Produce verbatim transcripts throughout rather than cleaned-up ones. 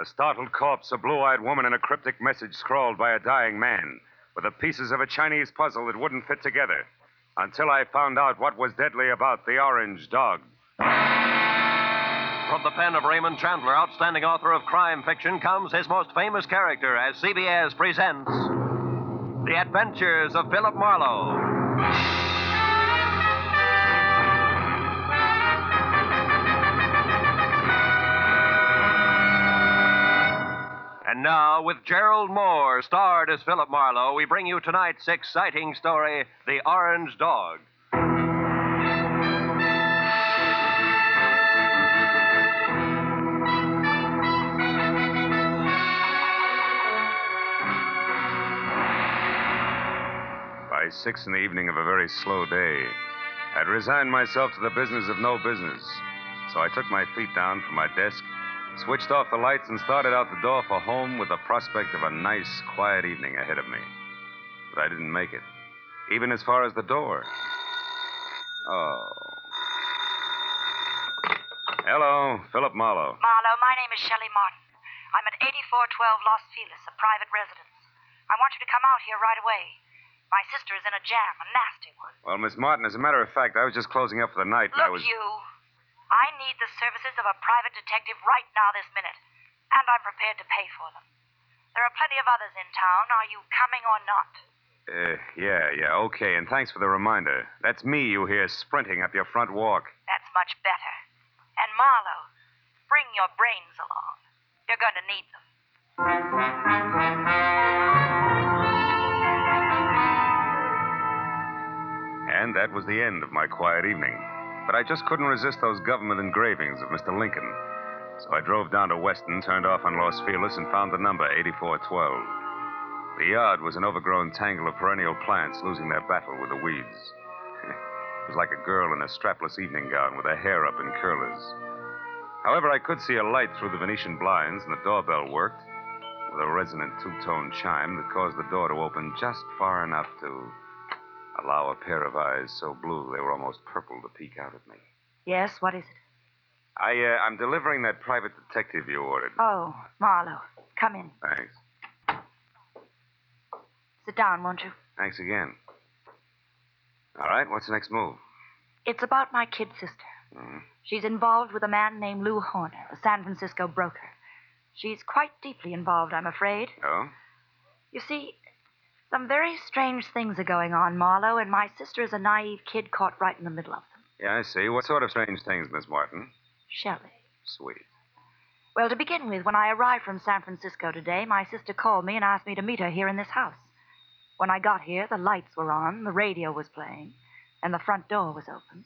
A startled corpse, a blue-eyed woman, and a cryptic message scrawled by a dying man were the pieces of a Chinese puzzle that wouldn't fit together until I found out what was deadly about the orange dog. From the pen of Raymond Chandler, outstanding author of crime fiction, comes his most famous character as C B S presents The Adventures of Philip Marlowe. And now, with Gerald Moore, starred as Philip Marlowe, we bring you tonight's exciting story, The Orange Dog. By six in the evening of a very slow day, I'd resigned myself to the business of no business. So I took my feet down from my desk, switched off the lights, and started out the door for home with the prospect of a nice, quiet evening ahead of me. But I didn't make it, even as far as the door. Oh. Hello, Philip Marlowe. Marlowe, my name is Shelley Martin. I'm at eighty-four twelve Los Feliz, a private residence. I want you to come out here right away. My sister is in a jam, a nasty one. Well, Miss Martin, as a matter of fact, I was just closing up for the night. Look, and I was... you... I need the services of a private detective right now, this minute, and I'm prepared to pay for them. There are plenty of others in town. Are you coming or not? Uh, yeah, yeah, okay, and thanks for the reminder. That's me you hear sprinting up your front walk. That's much better. And Marlowe, bring your brains along. You're going to need them. And that was the end of my quiet evening. But I just couldn't resist those government engravings of Mister Lincoln. So I drove down to Weston, turned off on Los Feliz, and found the number eighty-four twelve. The yard was an overgrown tangle of perennial plants losing their battle with the weeds. It was like a girl in a strapless evening gown with her hair up in curlers. However, I could see a light through the Venetian blinds, and the doorbell worked with a resonant two-tone chime that caused the door to open just far enough to allow a pair of eyes so blue they were almost purple to peek out at me. Yes, what is it? I, uh, I'm delivering that private detective you ordered. Oh, Marlowe. Come in. Thanks. Sit down, won't you? Thanks again. All right, what's the next move? It's about my kid sister. Mm-hmm. She's involved with a man named Lou Horner, a San Francisco broker. She's quite deeply involved, I'm afraid. Oh? You see... some very strange things are going on, Marlowe, and my sister is a naive kid caught right in the middle of them. Yeah, I see. What sort of strange things, Miss Martin? Shelley. Sweet. Well, to begin with, when I arrived from San Francisco today, my sister called me and asked me to meet her here in this house. When I got here, the lights were on, the radio was playing, and the front door was open.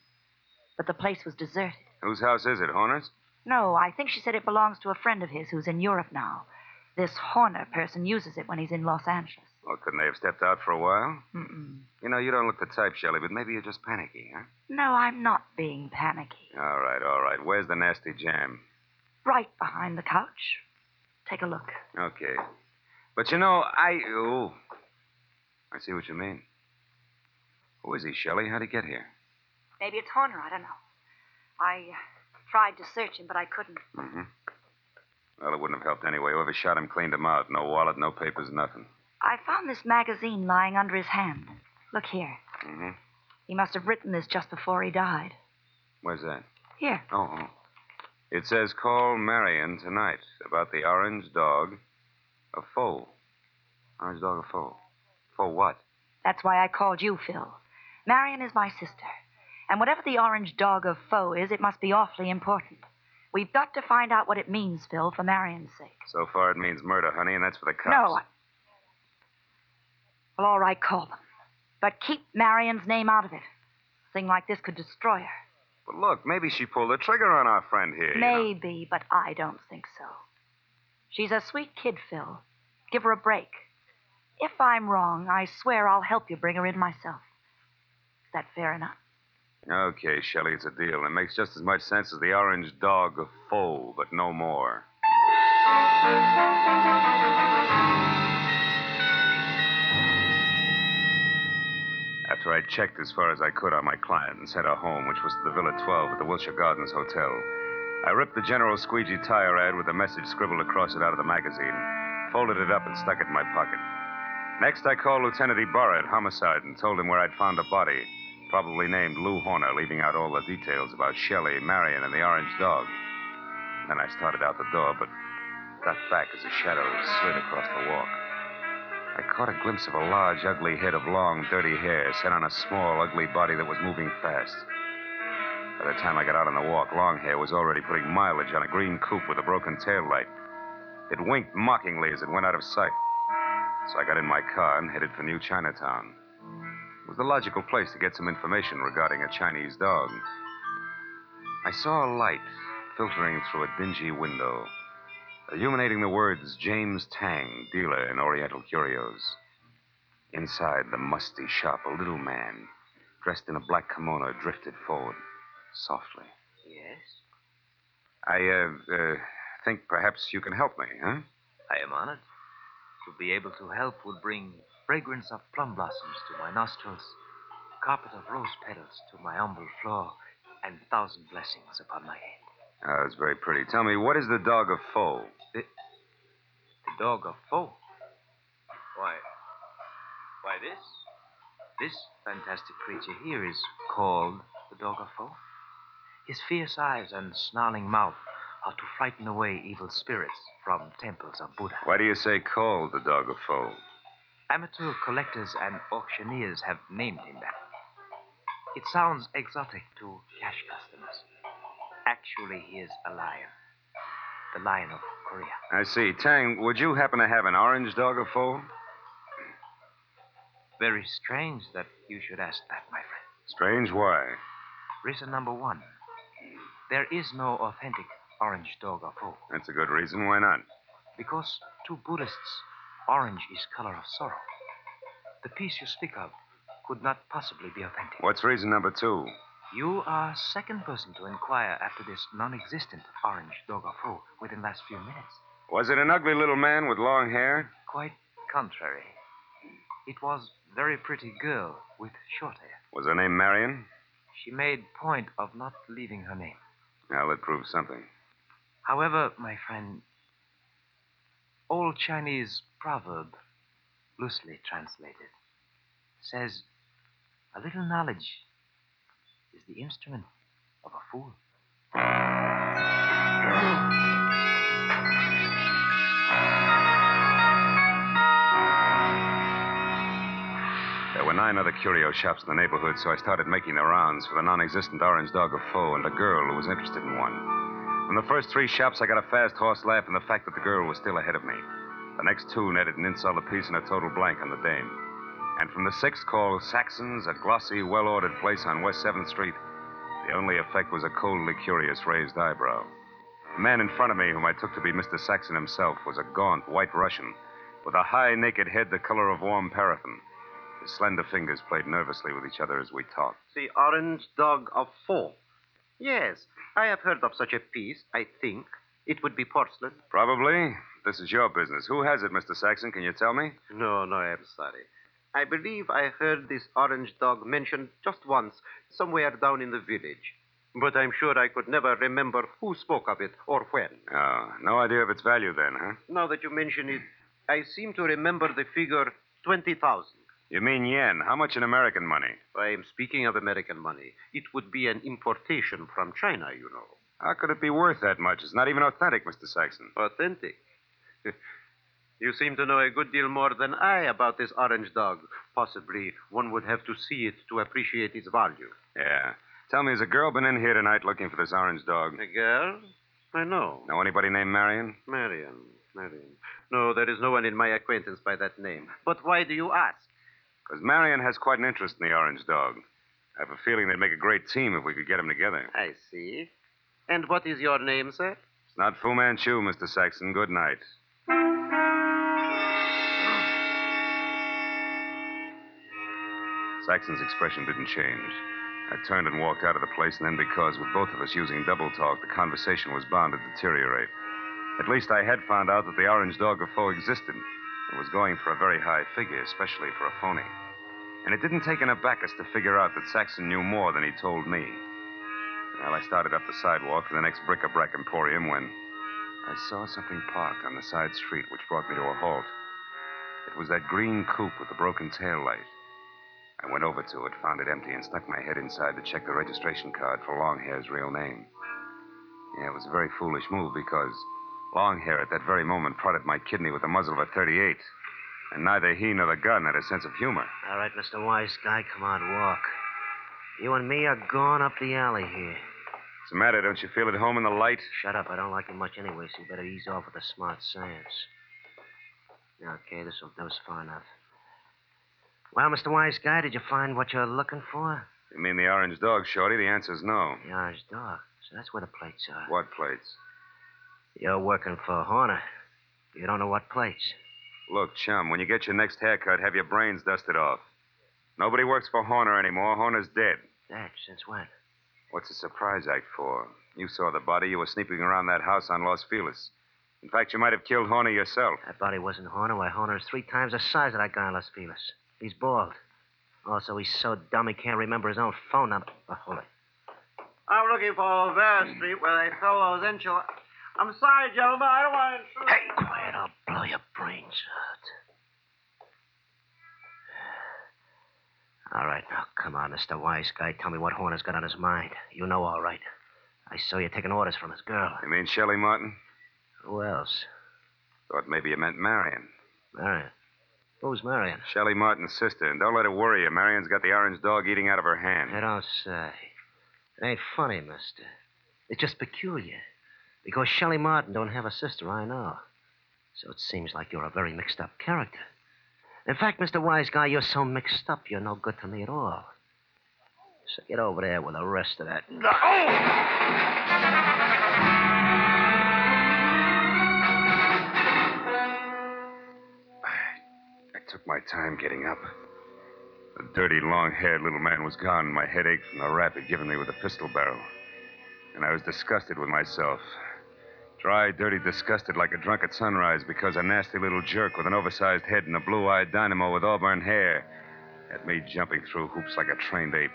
But the place was deserted. Whose house is it, Horner's? No, I think she said it belongs to a friend of his who's in Europe now. This Horner person uses it when he's in Los Angeles. Well, couldn't they have stepped out for a while? Mm-mm. You know, you don't look the type, Shelley, but maybe you're just panicky, huh? No, I'm not being panicky. All right, all right. Where's the nasty jam? Right behind the couch. Take a look. Okay. But, you know, I... Oh, I see what you mean. Who is he, Shelley? How'd he get here? Maybe it's Horner. I don't know. I uh, tried to search him, but I couldn't. Mm-hmm. Well, it wouldn't have helped anyway. Whoever shot him cleaned him out. No wallet, no papers, nothing. I found this magazine lying under his hand. Look here. Mm-hmm. He must have written this just before he died. Where's that? Here. Oh, oh. It says, call Marion tonight about the orange dog of Fo. Orange dog of Fo. Fo what? That's why I called you, Phil. Marion is my sister. And whatever the orange dog of Fo is, it must be awfully important. We've got to find out what it means, Phil, for Marion's sake. So far it means murder, honey, and that's for the cops. No, I... Well, all right, call them. But keep Marion's name out of it. A thing like this could destroy her. But look, maybe she pulled the trigger on our friend here. Maybe, you know? But I don't think so. She's a sweet kid, Phil. Give her a break. If I'm wrong, I swear I'll help you bring her in myself. Is that fair enough? Okay, Shelley, it's a deal. It makes just as much sense as the orange dog of Fo, but no more. After I checked as far as I could on my client and sent her home, which was to the Villa twelve at the Wilshire Gardens Hotel, I ripped the General Squeegee Tire ad with a message scribbled across it out of the magazine, folded it up and stuck it in my pocket. Next, I called Lieutenant Ibarra at Homicide and told him where I'd found a body, probably named Lou Horner, leaving out all the details about Shelley, Marion, and the orange dog. Then I started out the door, but got back as a shadow slid across the walk. I caught a glimpse of a large, ugly head of long, dirty hair set on a small, ugly body that was moving fast. By the time I got out on the walk, long hair was already putting mileage on a green coupe with a broken taillight. It winked mockingly as it went out of sight. So I got in my car and headed for New Chinatown. It was the logical place to get some information regarding a Chinese dog. I saw a light filtering through a dingy window, illuminating the words James Tang, dealer in Oriental Curios. Inside the musty shop, a little man, dressed in a black kimono, drifted forward softly. Yes? I, uh, uh think perhaps you can help me, huh? I am honored. To be able to help would bring fragrance of plum blossoms to my nostrils, carpet of rose petals to my humble floor, and thousand blessings upon my head. Oh, that's very pretty. Tell me, what is the dog of Fo? The, the dog of Fo? Why, why this? This fantastic creature here is called the dog of Fo. His fierce eyes and snarling mouth are to frighten away evil spirits from temples of Buddha. Why do you say called the dog of Fo? Amateur collectors and auctioneers have named him that. It sounds exotic to cash customers. Actually, he is a lion. The lion of Korea. I see. Tang, would you happen to have an orange dog of Fo? Very strange that you should ask that, my friend. Strange? Why? Reason number one. There is no authentic orange dog of Fo. That's a good reason. Why not? Because to Buddhists, orange is color of sorrow. The piece you speak of could not possibly be authentic. What's reason number two? You are second person to inquire after this non-existent orange dog of Fo within the last few minutes. Was it an ugly little man with long hair? Quite contrary. It was a very pretty girl with short hair. Was her name Marion? She made point of not leaving her name. Now that proves something. However, my friend, old Chinese proverb, loosely translated, says a little knowledge is the instrument of a fool. There were nine other curio shops in the neighborhood, so I started making the rounds for the non-existent orange dog of Fo and a girl who was interested in one. From the first three shops, I got a fast horse laugh and the fact that the girl was still ahead of me. The next two netted an insult apiece and a total blank on the dame. And from the sixth called Saxon's, a glossy, well-ordered place on West seventh Street, the only effect was a coldly curious raised eyebrow. The man in front of me, whom I took to be Mister Saxon himself, was a gaunt white Russian with a high, naked head the color of warm paraffin. His slender fingers played nervously with each other as we talked. The orange dog of Fo. Yes, I have heard of such a piece, I think. It would be porcelain. Probably. This is your business. Who has it, Mister Saxon? Can you tell me? No, no, I'm sorry. I believe I heard this orange dog mentioned just once, somewhere down in the village. But I'm sure I could never remember who spoke of it or when. Oh, no idea of its value then, huh? Now that you mention it, I seem to remember the figure twenty thousand. You mean yen. How much in American money? I am speaking of American money. It would be an importation from China, you know. How could it be worth that much? It's not even authentic, Mister Saxon. Authentic? You seem to know a good deal more than I about this orange dog. Possibly one would have to see it to appreciate its value. Yeah. Tell me, has a girl been in here tonight looking for this orange dog? A girl? I know. Know anybody named Marion? Marion. Marion. No, there is no one in my acquaintance by that name. But why do you ask? Because Marion has quite an interest in the orange dog. I have a feeling they'd make a great team if we could get them together. I see. And what is your name, sir? It's not Fu Manchu, Mister Saxon. Good night. Saxon's expression didn't change. I turned and walked out of the place, and then because, with both of us using double talk, the conversation was bound to deteriorate. At least I had found out that the orange dog of Fo existed. It was going for a very high figure, especially for a phony. And it didn't take an abacus to figure out that Saxon knew more than he told me. Well, I started up the sidewalk to the next bric-a-brac emporium when I saw something parked on the side street, which brought me to a halt. It was that green coupe with the broken taillight. I went over to it, found it empty, and stuck my head inside to check the registration card for Longhair's real name. Yeah, it was a very foolish move because Longhair at that very moment prodded my kidney with the muzzle of a thirty-eight, and neither he nor the gun had a sense of humor. All right, Mister Wise Guy, come on, walk. You and me are gone up the alley here. What's the matter? Don't you feel at home in the light? Shut up. I don't like you much anyway, so you better ease off with the smart science. Okay, this will do us far enough. Well, Mister Wise Guy, did you find what you're looking for? You mean the orange dog, Shorty? The answer's no. The orange dog? So that's where the plates are. What plates? You're working for Horner. You don't know what plates. Look, chum, when you get your next haircut, have your brains dusted off. Nobody works for Horner anymore. Horner's dead. Dead? Since when? What's the surprise act for? You saw the body. You were sneaking around that house on Los Feliz. In fact, you might have killed Horner yourself. That body wasn't Horner. Why, Horner is three times the size of that guy on Los Feliz. He's bald. Also, he's so dumb he can't remember his own phone number. Oh, hold it. I'm looking for Vera Street where they sell those enchiladas. I'm sorry, gentlemen. I don't want to intrude. Hey, quiet. I'll blow your brains out. All right, now, come on, Mister Wise Guy. Tell me what Horner's got on his mind. You know all right. I saw you taking orders from his girl. You mean Shelley Martin? Who else? Thought maybe you meant Marion. Marion? Who's Marion? Shelley Martin's sister. And don't let her worry you. Marion's got the orange dog eating out of her hand. I don't say. It ain't funny, mister. It's just peculiar. Because Shelley Martin don't have a sister, I know. So it seems like you're a very mixed-up character. In fact, Mister Wise Guy, you're so mixed up, you're no good to me at all. So get over there with the rest of that. Oh! Took my time getting up. The dirty, long-haired little man was gone, and my head ached from the rap he'd given me with a pistol barrel. And I was disgusted with myself. Dry, dirty, disgusted like a drunk at sunrise because a nasty little jerk with an oversized head and a blue-eyed dynamo with auburn hair had me jumping through hoops like a trained ape.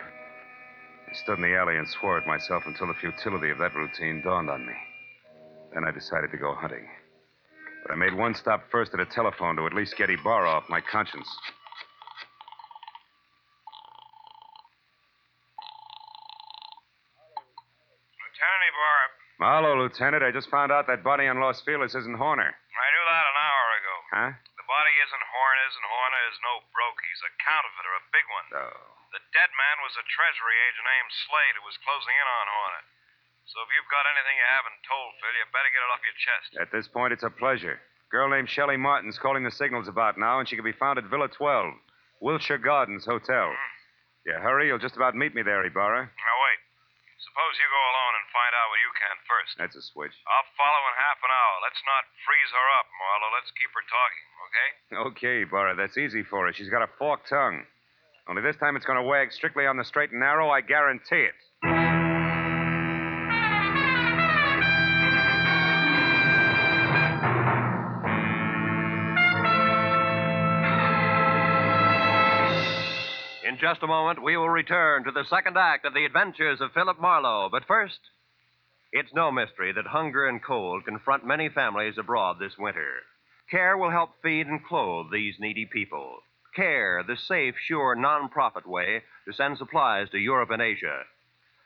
I stood in the alley and swore at myself until the futility of that routine dawned on me. Then I decided to go hunting. But I made one stop first at a telephone to at least get Ibarra off my conscience. Lieutenant Ibarra. Marlowe, Lieutenant, I just found out that body on Los Feliz isn't Horner. I knew that an hour ago. Huh? The body isn't Horner, isn't Horner, is no broke. He's a counterfeiter, a big one. No. The dead man was a Treasury agent named Slade who was closing in on Horner. So if you've got anything you haven't told, Phil, you better get it off your chest. At this point, it's a pleasure. Girl named Shelley Martin's calling the signals about now, and she can be found at Villa twelve, Wilshire Gardens Hotel. Mm. Yeah, hurry. You'll just about meet me there, Ibarra. Now, wait. Suppose you go alone and find out what you can first. That's a switch. I'll follow in half an hour. Let's not freeze her up, Marlowe. Let's keep her talking, okay? Okay, Ibarra. That's easy for her. She's got a forked tongue. Only this time it's going to wag strictly on the straight and narrow. I guarantee it. In just a moment, we will return to the second act of the adventures of Philip Marlowe. But first, it's no mystery that hunger and cold confront many families abroad this winter. CARE will help feed and clothe these needy people. CARE, the safe, sure, non-profit way to send supplies to Europe and Asia.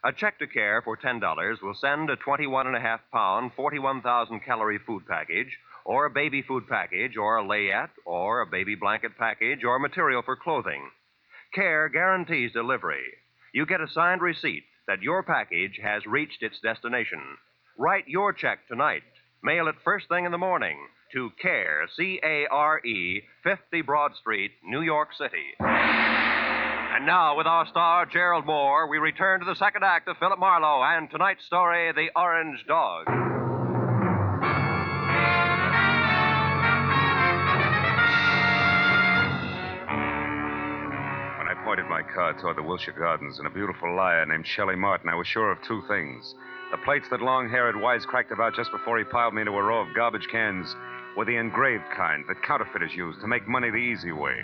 A check to CARE for ten dollars will send a twenty-one and a half pound, forty-one thousand calorie food package, or a baby food package, or a layette, or a baby blanket package, or material for clothing. CARE guarantees delivery. You get a signed receipt that your package has reached its destination. Write your check tonight. Mail it first thing in the morning to CARE, C A R E, fifty Broad Street, New York City. And now, with our star, Gerald Moore, we return to the second act of Philip Marlowe and tonight's story, The Orange Dog. I pointed my car toward the Wilshire Gardens and a beautiful liar named Shelley Martin. I was sure of two things. The plates that Longhair had wisecracked about just before he piled me into a row of garbage cans were the engraved kind that counterfeiters use to make money the easy way.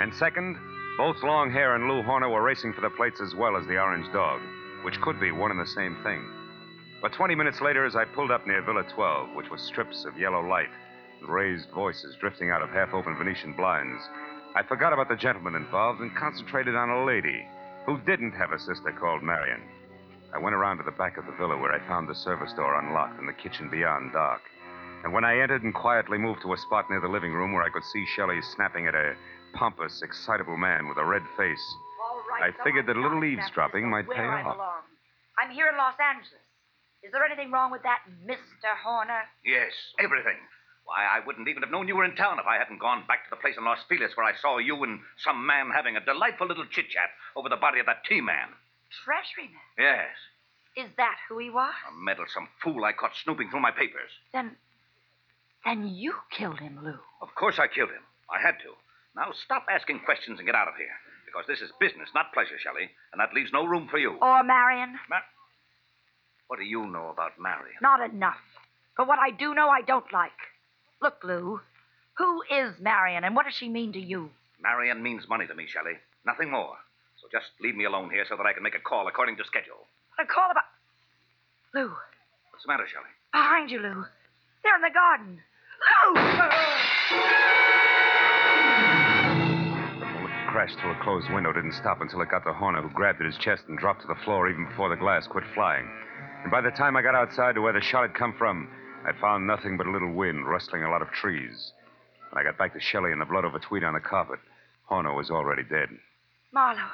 And second, both Longhair and Lou Horner were racing for the plates as well as the orange dog. which could be one and the same thing. But twenty minutes later, as I pulled up near Villa twelve, which was strips of yellow light and raised voices drifting out of half-open Venetian blinds, I forgot about the gentleman involved and concentrated on a lady who didn't have a sister called Marion. I went around to the back of the villa where I found the service door unlocked and the kitchen beyond dark. And when I entered and quietly moved to a spot near the living room where I could see Shelley snapping at a pompous, excitable man with a red face, right, I so figured that a little eavesdropping might pay I off. Belong. I'm here in Los Angeles. Is there anything wrong with that, Mister Horner? Yes, everything. Why, I wouldn't even have known you were in town if I hadn't gone back to the place in Los Feliz where I saw you and some man having a delightful little chit-chat over the body of that tea-man. Treasury man? Yes. Is that who he was? A meddlesome fool I caught snooping through my papers. Then, then you killed him, Lou. Of course I killed him. I had to. Now stop asking questions and get out of here, because this is business, not pleasure, Shelley, and that leaves no room for you. Or Marion. Ma- What do you know about Marion? Not enough. But what I do know, I don't like. Look, Lou, who is Marion, and what does she mean to you? Marion means money to me, Shelley. Nothing more. So just leave me alone here so that I can make a call according to schedule. A call about... Lou. What's the matter, Shelley? Behind you, Lou. They're in the garden. Lou! The bullet crashed through a closed window, didn't stop until it got to Horner, who grabbed at his chest and dropped to the floor even before the glass quit flying. And by the time I got outside to where the shot had come from, I found nothing but a little wind rustling a lot of trees. When I got back to Shelley and the blood over Tweed on the carpet, Horner was already dead. Marlowe.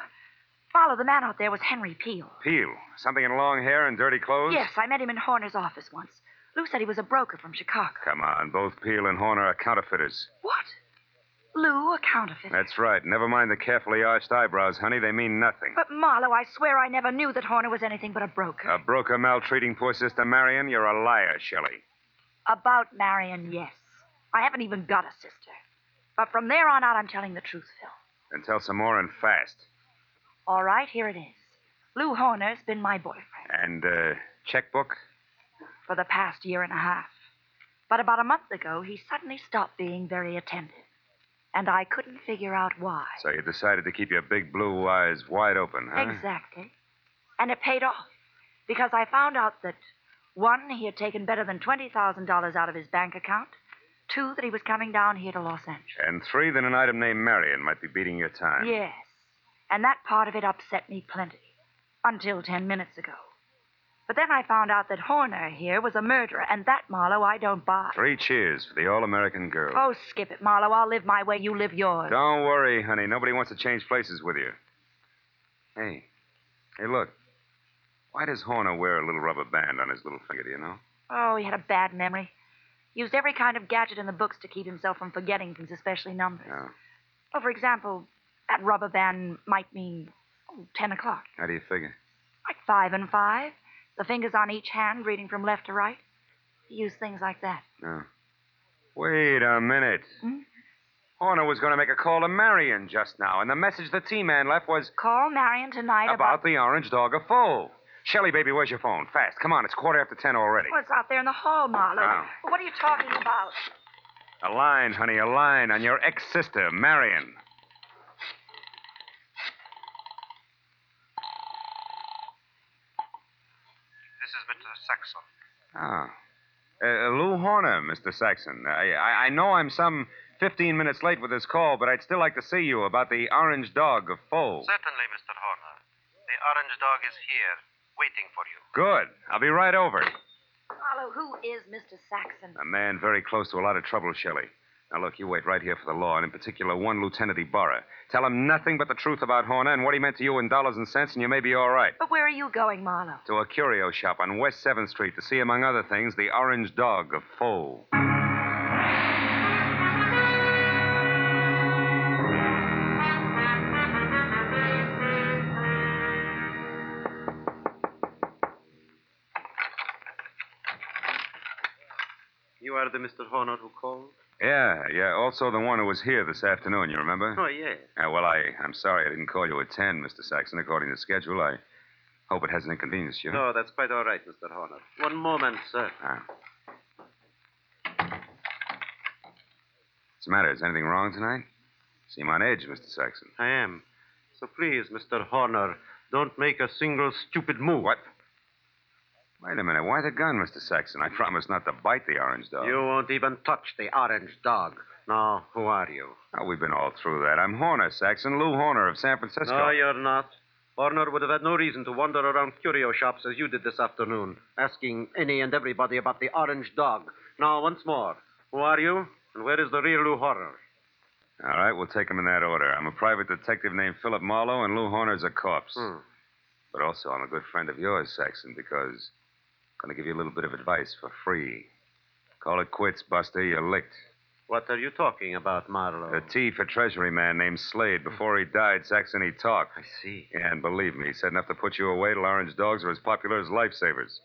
Marlowe, the man out there was Henry Peel. Peel? Something in long hair and dirty clothes? Yes, I met him in Horner's office once. Lou said he was a broker from Chicago. Come on, both Peel and Horner are counterfeiters. What? Lou, a counterfeiter? That's right. Never mind the carefully arched eyebrows, honey. They mean nothing. But, Marlowe, I swear I never knew that Horner was anything but a broker. A broker maltreating poor sister Marion? You're a liar, Shelley. About Marion, yes. I haven't even got a sister. But from there on out, I'm telling the truth, Phil. Then tell some more and fast. All right, here it is. Lou Horner's been my boyfriend. And, uh, checkbook? For the past year and a half. But about a month ago, he suddenly stopped being very attentive. And I couldn't figure out why. So you decided to keep your big blue eyes wide open, huh? Exactly. And it paid off. Because I found out that, one, he had taken better than twenty thousand dollars out of his bank account. Two, that he was coming down here to Los Angeles. And three, that an item named Marion might be beating your time. Yes. And that part of it upset me plenty. Until ten minutes ago. But then I found out that Horner here was a murderer, and that, Marlowe, I don't buy. Three cheers for the all-American girl. Oh, skip it, Marlowe. I'll live my way. You live yours. Don't worry, honey. Nobody wants to change places with you. Hey. Hey, look. Why does Horner wear a little rubber band on his little finger, do you know? Oh, he had a bad memory. Used every kind of gadget in the books to keep himself from forgetting things, especially numbers. Yeah. Well, for example, that rubber band might mean oh, ten o'clock. How do you figure? Like five and five. The fingers on each hand, reading from left to right. He used things like that. Oh. Wait a minute. Hmm? Horner was going to make a call to Marion just now, and the message the T-man left was... Call Marion tonight about... About the orange dog of Fo. Shelley, baby, where's your phone? Fast. Come on, it's quarter after ten already. Well, it's out there in the hall, Marlowe. Oh. Well, what are you talking about? A line, honey, a line on your ex-sister, Marion. Saxon. Ah. Uh, Lou Horner, Mister Saxon. I, I I know I'm some fifteen minutes late with this call, but I'd still like to see you about the orange dog of Fo. Certainly, Mister Horner. The orange dog is here, waiting for you. Good. I'll be right over. Marlowe, who is Mister Saxon? A man very close to a lot of trouble, Shelley. Now, look, you wait right here for the law, and in particular, one Lieutenant Ibarra. Tell him nothing but the truth about Horner and what he meant to you in dollars and cents, and you may be all right. But where are you going, Marlowe? To a curio shop on West seventh Street to see, among other things, the orange dog of Fo. You are the Mister Horner who called? Yeah, yeah. Also the one who was here this afternoon, you remember? Oh, yes. Yeah. Uh, well, I, I'm sorry I didn't call you at ten, Mister Saxon. According to schedule, I hope it hasn't inconvenienced you. No, that's quite all right, Mister Horner. One moment, sir. Ah. What's the matter? Is anything wrong tonight? Seem on edge, Mister Saxon. I am. So please, Mister Horner, Don't make a single stupid move. What? Wait a minute. Why the gun, Mister Saxon? I promised not to bite the orange dog. You won't even touch the orange dog. Now, who are you? Oh, we've been all through that. I'm Horner, Saxon. Lou Horner of San Francisco. No, you're not. Horner would have had no reason to wander around curio shops as you did this afternoon, asking any and everybody about the orange dog. Now, once more, who are you, and where is the real Lou Horner? All right, we'll take them in that order. I'm a private detective named Philip Marlowe, and Lou Horner's a corpse. Hmm. But also, I'm a good friend of yours, Saxon, because... I'm going to give you a little bit of advice for free. Call it quits, Buster. You're licked. What are you talking about, Marlowe? A T for Treasury man named Slade. Before he died, Saxon, he talked. I see. Yeah, and believe me, he said enough to put you away till orange dogs are as popular as lifesavers.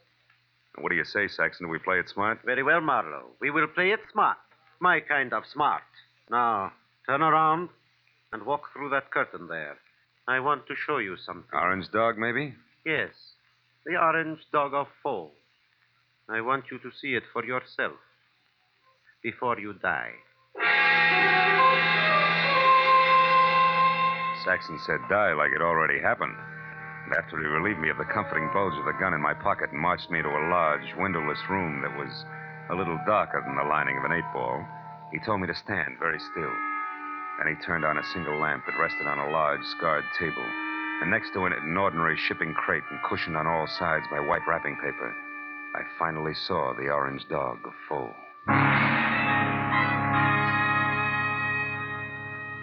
And what do you say, Saxon? Do we play it smart? Very well, Marlowe. We will play it smart. My kind of smart. Now, turn around and walk through that curtain there. I want to show you something. Orange dog, maybe? Yes. The orange dog of Fo. I want you to see it for yourself before you die. Saxon said die like it already happened. And after he relieved me of the comforting bulge of the gun in my pocket and marched me to a large, windowless room that was a little darker than the lining of an eight ball, he told me to stand very still. Then he turned on a single lamp that rested on a large, scarred table, and next to it an ordinary shipping crate and cushioned on all sides by white wrapping paper. I finally saw the orange dog of Fo.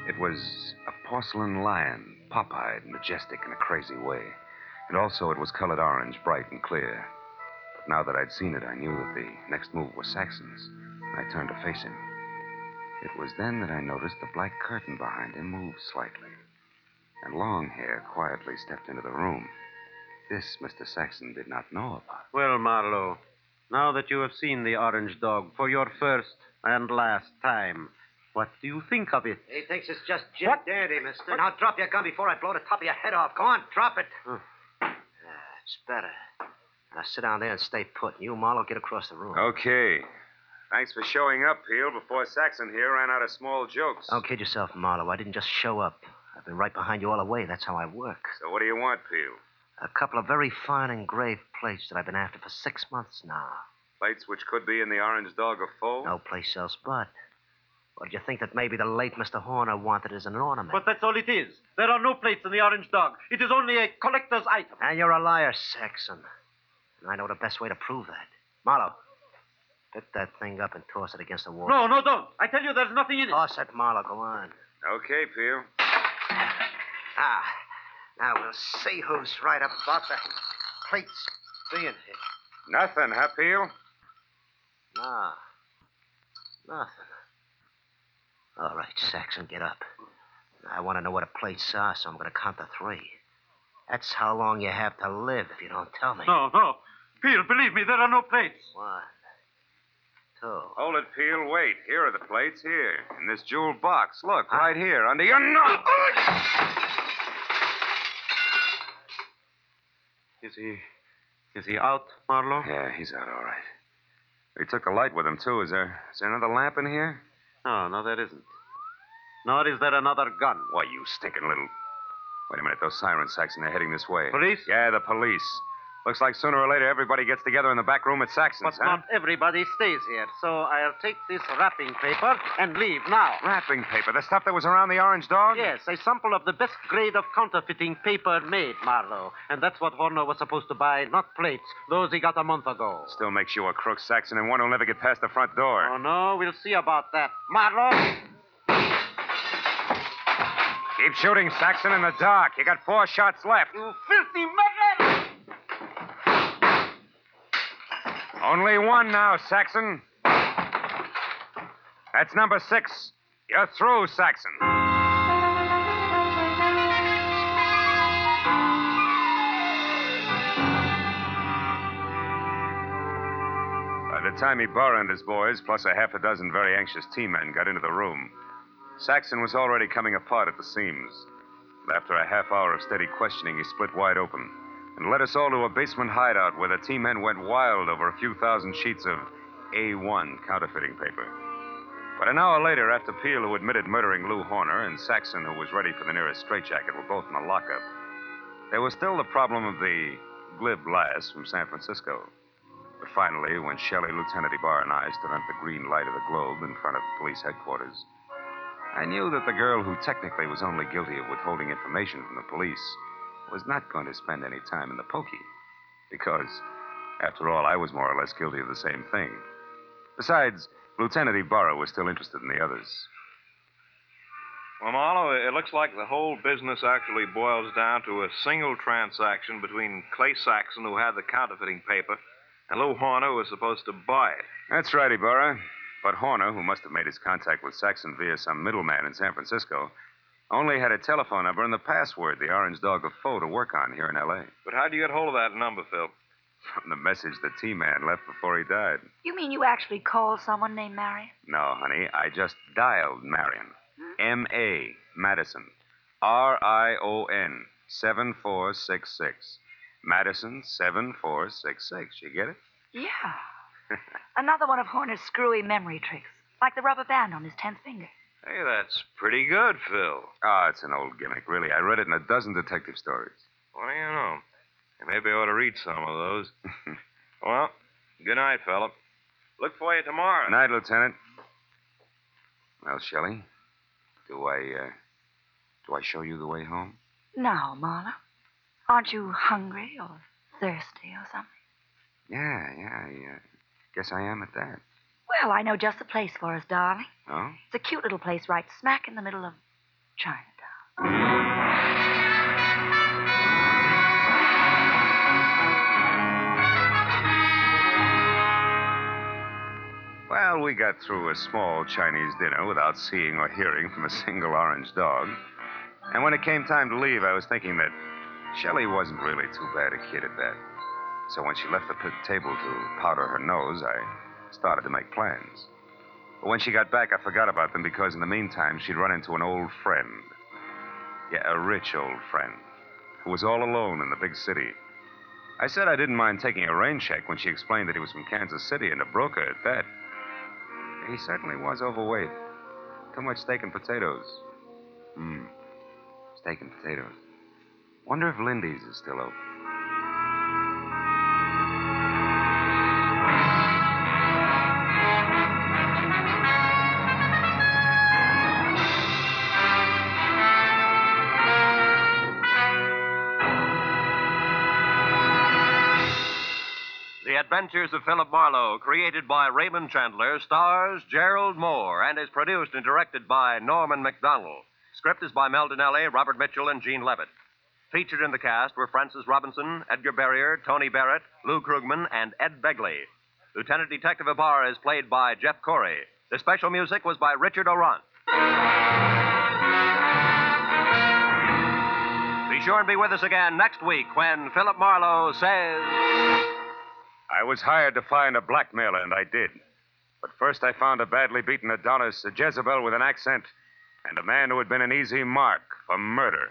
It was a porcelain lion, pop-eyed, majestic in a crazy way. And also it was colored orange, bright and clear. But now that I'd seen it, I knew that the next move was Saxon's. I turned to face him. It was then that I noticed the black curtain behind him move slightly. And Longhair quietly stepped into the room. This Mister Saxon did not know about. Well, Marlowe, now that you have seen the orange dog for your first and last time, what do you think of it? He thinks it's just gin dandy, mister. What? Now drop your gun before I blow the top of your head off. Go on, drop it. Huh. Uh, it's better. Now sit down there and stay put. You, Marlowe, get across the room. Okay. Thanks for showing up, Peel, before Saxon here ran out of small jokes. Don't kid yourself, Marlowe. I didn't just show up. I've been right behind you all the way. That's how I work. So what do you want, Peel? A couple of very fine engraved plates that I've been after for six months now. Plates which could be in the orange dog of Fo? No place else but. Well, do you think that maybe the late Mister Horner wanted as an ornament? But that's all it is. There are no plates in the orange dog. It is only a collector's item. And you're a liar, Saxon. And I know the best way to prove that. Marlowe, pick that thing up and toss it against the wall. No, no, don't. I tell you, there's nothing in it. Toss it, Marlowe. Go on. Okay, Peel. Ah. Now, we'll see who's right about the plates being hit. Nothing, huh, Peel? No. Nothing. All right, Saxon, get up. I want to know what the plates are, so I'm going to count to three. That's how long you have to live if you don't tell me. No, no. Peel, believe me, there are no plates. One. Two. Hold it, Peel. Wait. Here are the plates. Here. In this jewel box. Look, huh? Right here, under your nose. Is he... is he out, Marlowe? Yeah, he's out all right. He took a light with him, too. Is there... is there another lamp in here? No, no, there isn't. Nor is there another gun. Why, you stinking little... Wait a minute, those sirens, Saxon, they're heading this way. Police? Yeah, the police. Looks like sooner or later everybody gets together in the back room at Saxon's, but huh? Not everybody stays here, so I'll take this wrapping paper and leave now. Wrapping paper? The stuff that was around the orange dog? Yes, a sample of the best grade of counterfeiting paper made, Marlowe. And that's what Horner was supposed to buy, not plates. Those he got a month ago. Still makes you a crook, Saxon, and one who'll never get past the front door. Oh, no, we'll see about that. Marlowe! Keep shooting, Saxon, in the dark. You got four shots left. You filthy murderer! Only one now, Saxon. That's number six. You're through, Saxon. By the time Ibarra and his boys, plus a half a dozen very anxious T-men, got into the room, Saxon was already coming apart at the seams. After a half hour of steady questioning, he split wide open and led us all to a basement hideout where the T-men went wild over a few thousand sheets of A one counterfeiting paper. But an hour later, after Peel, who admitted murdering Lou Horner, and Saxon, who was ready for the nearest straitjacket, were both in the lockup, There was still the problem of the glib lass from San Francisco. But finally, when Shelley, Lieutenant Ibarra, and I stood under the green light of the globe in front of police headquarters, I knew that the girl who technically was only guilty of withholding information from the police was not going to spend any time in the pokey, because, after all, I was more or less guilty of the same thing. Besides, Lieutenant Ibarra was still interested in the others. Well, Marlowe, it looks like the whole business actually boils down to a single transaction between Clay Saxon, who had the counterfeiting paper, and Lou Horner, who was supposed to buy it. That's right, Ibarra. But Horner, who must have made his contact with Saxon via some middleman in San Francisco, only had a telephone number and the password, the orange dog of Fo, to work on here in L A. But how'd you get hold of that number, Phil? From the message the T-man left before he died. You mean you actually called someone named Marion? No, honey. I just dialed Marion. Hmm? M A Madison. R I O N seven four six six. Madison seven four six six. You get it? Yeah. Another one of Horner's screwy memory tricks, like the rubber band on his tenth finger. Hey, that's pretty good, Phil. Oh, it's an old gimmick, really. I read it in a dozen detective stories. What do you know? Maybe I ought to read some of those. Well, good night, Philip. Look for you tomorrow. Night, Lieutenant. Well, Shelley, do I, uh, do I show you the way home? No, Marlowe. Aren't you hungry or thirsty or something? Yeah, yeah, yeah. Guess I am at that. Well, I know just the place for us, darling. Oh? It's a cute little place right smack in the middle of Chinatown. Well, we got through a small Chinese dinner without seeing or hearing from a single orange dog. And when it came time to leave, I was thinking that Shelley wasn't really too bad a kid at that. So when she left the table to powder her nose, I started to make plans. But when she got back, I forgot about them because in the meantime, she'd run into an old friend. Yeah, a rich old friend who was all alone in the big city. I said I didn't mind taking a rain check when she explained that he was from Kansas City and a broker at that. He certainly was overweight. Too much steak and potatoes. Hmm. Steak and potatoes. Wonder if Lindy's is still open. Adventures of Philip Marlowe, created by Raymond Chandler, stars Gerald Moore, and is produced and directed by Norman MacDonald. Script is by Mel Dinelli, Robert Mitchell, and Gene Levitt. Featured in the cast were Francis Robinson, Edgar Barrier, Tony Barrett, Lou Krugman, and Ed Begley. Lieutenant Detective Ibarra is played by Jeff Corey. The special music was by Richard Orant. Be sure and be with us again next week when Philip Marlowe says... I was hired to find a blackmailer, and I did. But first I found a badly beaten Adonis, a Jezebel with an accent, and a man who had been an easy mark for murder.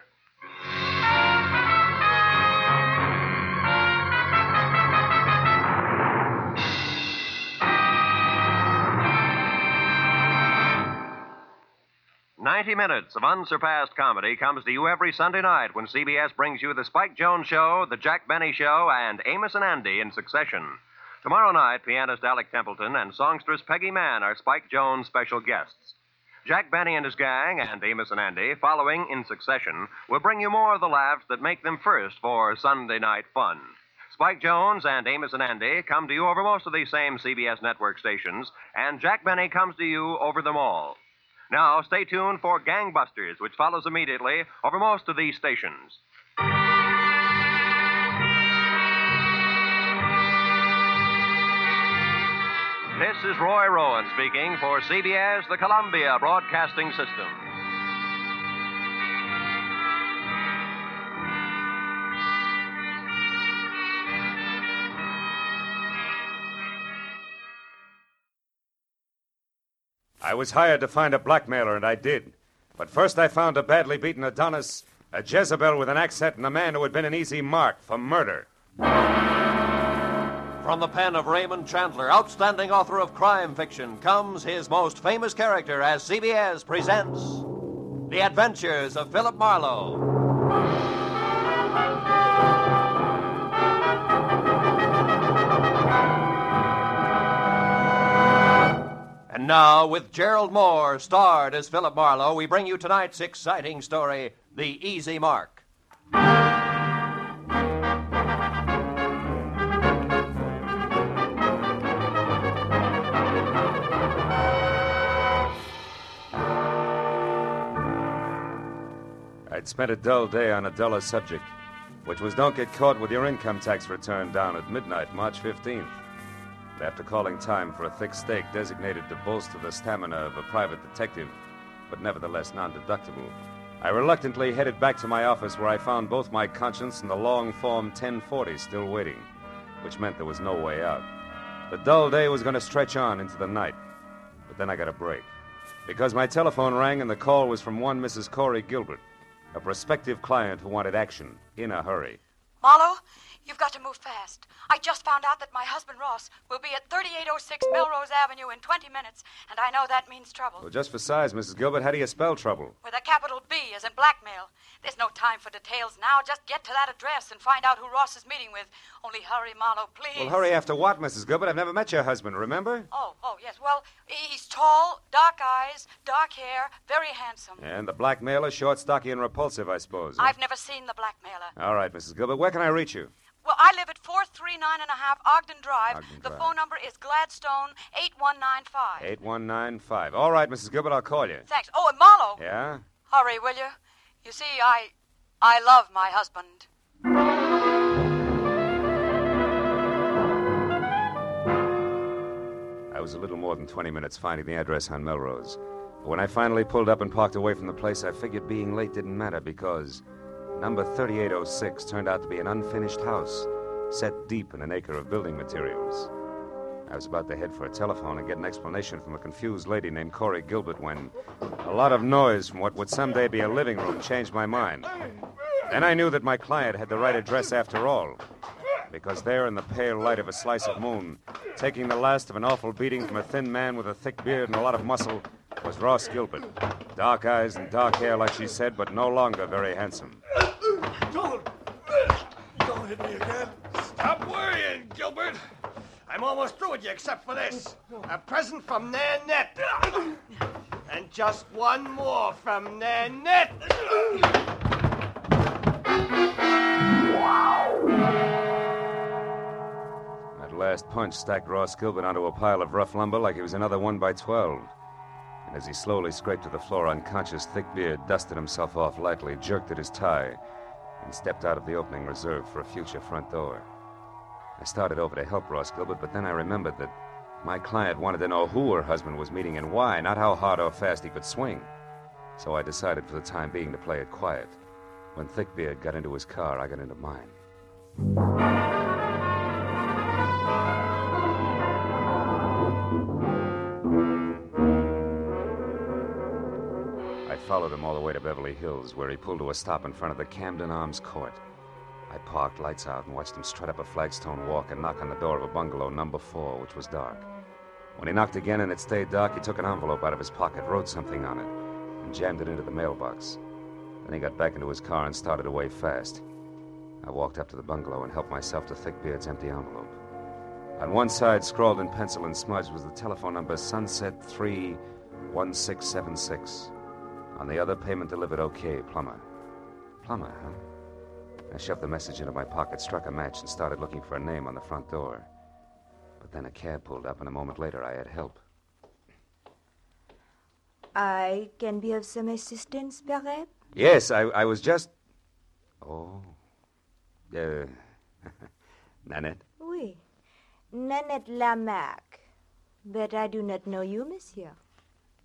Ninety minutes of unsurpassed comedy comes to you every Sunday night when C B S brings you The Spike Jones Show, The Jack Benny Show, and Amos and Andy in succession. Tomorrow night, pianist Alec Templeton and songstress Peggy Mann are Spike Jones' special guests. Jack Benny and his gang and Amos and Andy, following in succession, will bring you more of the laughs that make them first for Sunday night fun. Spike Jones and Amos and Andy come to you over most of these same C B S network stations, and Jack Benny comes to you over them all. Now, stay tuned for Gangbusters, which follows immediately over most of these stations. This is Roy Rowan speaking for C B S, the Columbia Broadcasting System. I was hired to find a blackmailer, and I did. But first I found a badly beaten Adonis, a Jezebel with an accent, and a man who had been an easy mark for murder. From the pen of Raymond Chandler, outstanding author of crime fiction, comes his most famous character as C B S presents The Adventures of Philip Marlowe. And now, with Gerald Moore, starred as Philip Marlowe, we bring you tonight's exciting story, The Easy Mark. I'd spent a dull day on a duller subject, which was don't get caught with your income tax return down at midnight, March fifteenth. After calling time for a thick steak designated to bolster the stamina of a private detective, but nevertheless non-deductible, I reluctantly headed back to my office where I found both my conscience and the long form ten forty still waiting, which meant there was no way out. The dull day was going to stretch on into the night, but then I got a break, because my telephone rang and the call was from one Missus Corey Gilbert, a prospective client who wanted action in a hurry. Marlowe, you've got to move fast. I just found out that my husband, Ross, will be at thirty-eight oh six Melrose Avenue in twenty minutes, and I know that means trouble. Well, just for size, Missus Gilbert, how do you spell trouble? With a capital B, as in blackmail. There's no time for details now. Just get to that address and find out who Ross is meeting with. Only hurry, Marlowe, please. Well, hurry after what, Missus Gilbert? I've never met your husband, remember? Oh, oh, yes. Well, he's tall, dark eyes, dark hair, very handsome. And the blackmailer, short, stocky, and repulsive, I suppose. Huh? I've never seen the blackmailer. All right, Missus Gilbert, where can I reach you? Well, I live at four three nine and a half Ogden Drive. Ogden the Drive. Phone number is Gladstone eight one nine five. eight one nine five. All right, Missus Gilbert, I'll call you. Thanks. Oh, and Marlowe. Yeah? Hurry, will you? You see, I, I love my husband. I was a little more than twenty minutes finding the address on Melrose. But when I finally pulled up and parked away from the place, I figured being late didn't matter because number thirty-eight oh six turned out to be an unfinished house, set deep in an acre of building materials. I was about to head for a telephone and get an explanation from a confused lady named Corey Gilbert when a lot of noise from what would someday be a living room changed my mind. Then I knew that my client had the right address after all, because there in the pale light of a slice of moon, taking the last of an awful beating from a thin man with a thick beard and a lot of muscle, was Ross Gilbert. Dark eyes and dark hair, like she said, but no longer very handsome. Don't, don't hit me again. Stop worrying, Gilbert. I'm almost through with you, except for this. A present from Nanette. And just one more from Nanette. That last punch stacked Ross Gilbert onto a pile of rough lumber like he was another one by twelve. And as he slowly scraped to the floor unconscious, Thickbeard dusted himself off lightly, jerked at his tie, and stepped out of the opening reserved for a future front door. I started over to help Ross Gilbert, but then I remembered that my client wanted to know who her husband was meeting and why, not how hard or fast he could swing. So I decided for the time being to play it quiet. When Thickbeard got into his car, I got into mine. I followed him all the way to Beverly Hills, where he pulled to a stop in front of the Camden Arms Court. I parked, lights out, and watched him strut up a flagstone walk and knock on the door of a bungalow number four, which was dark. When he knocked again and it stayed dark, he took an envelope out of his pocket, wrote something on it, and jammed it into the mailbox. Then he got back into his car and started away fast. I walked up to the bungalow and helped myself to Thickbeard's empty envelope. On one side, scrawled in pencil and smudged, was the telephone number Sunset three one six seven six. On the other, payment delivered okay, Plumber. Plumber, huh? I shoved the message into my pocket, struck a match, and started looking for a name on the front door. But then a cab pulled up, and a moment later I had help. I can be of some assistance, perhaps? Yes, I, I was just... Oh. Uh, Nanette? Oui. Nanette Lamarck. But I do not know you, monsieur.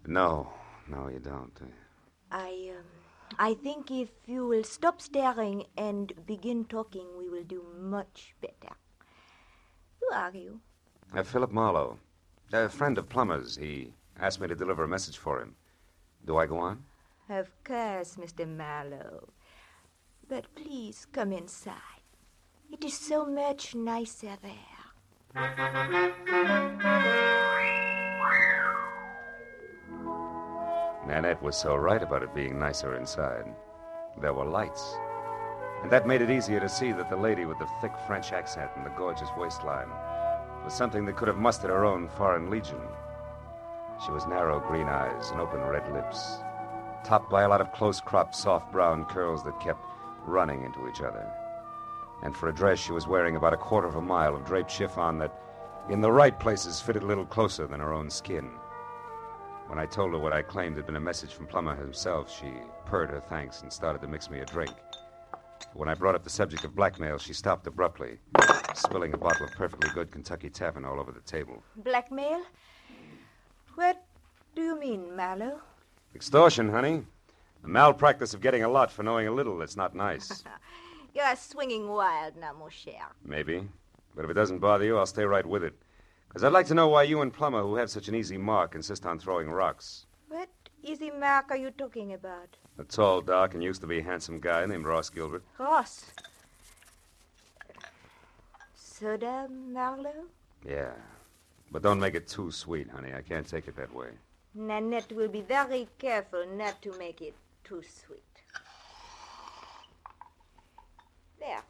No. No, you don't. I, um... I think if you will stop staring and begin talking, we will do much better. Who are you? Uh, Philip Marlowe. A friend of Plummer's. He asked me to deliver a message for him. Do I go on? Of course, Mister Marlowe. But please come inside. It is so much nicer there. Nanette was so right about it being nicer inside. There were lights. And that made it easier to see that the lady with the thick French accent and the gorgeous waistline was something that could have mustered her own foreign legion. She was narrow green eyes and open red lips, topped by a lot of close-cropped soft brown curls that kept running into each other. And for a dress, she was wearing about a quarter of a mile of draped chiffon that, in the right places, fitted a little closer than her own skin. When I told her what I claimed had been a message from Plummer himself, she purred her thanks and started to mix me a drink. When I brought up the subject of blackmail, she stopped abruptly, spilling a bottle of perfectly good Kentucky Tavern all over the table. Blackmail? What do you mean, Marlowe? Extortion, honey. The malpractice of getting a lot for knowing a little that's not nice. You're swinging wild now, mon cher. Maybe. But if it doesn't bother you, I'll stay right with it. Because I'd like to know why you and Plummer, who have such an easy mark, insist on throwing rocks. What easy mark are you talking about? A tall, dark, and used-to-be-handsome guy named Ross Gilbert. Ross? Soda, Marlowe? Yeah. But don't make it too sweet, honey. I can't take it that way. Nanette will be very careful not to make it too sweet. There.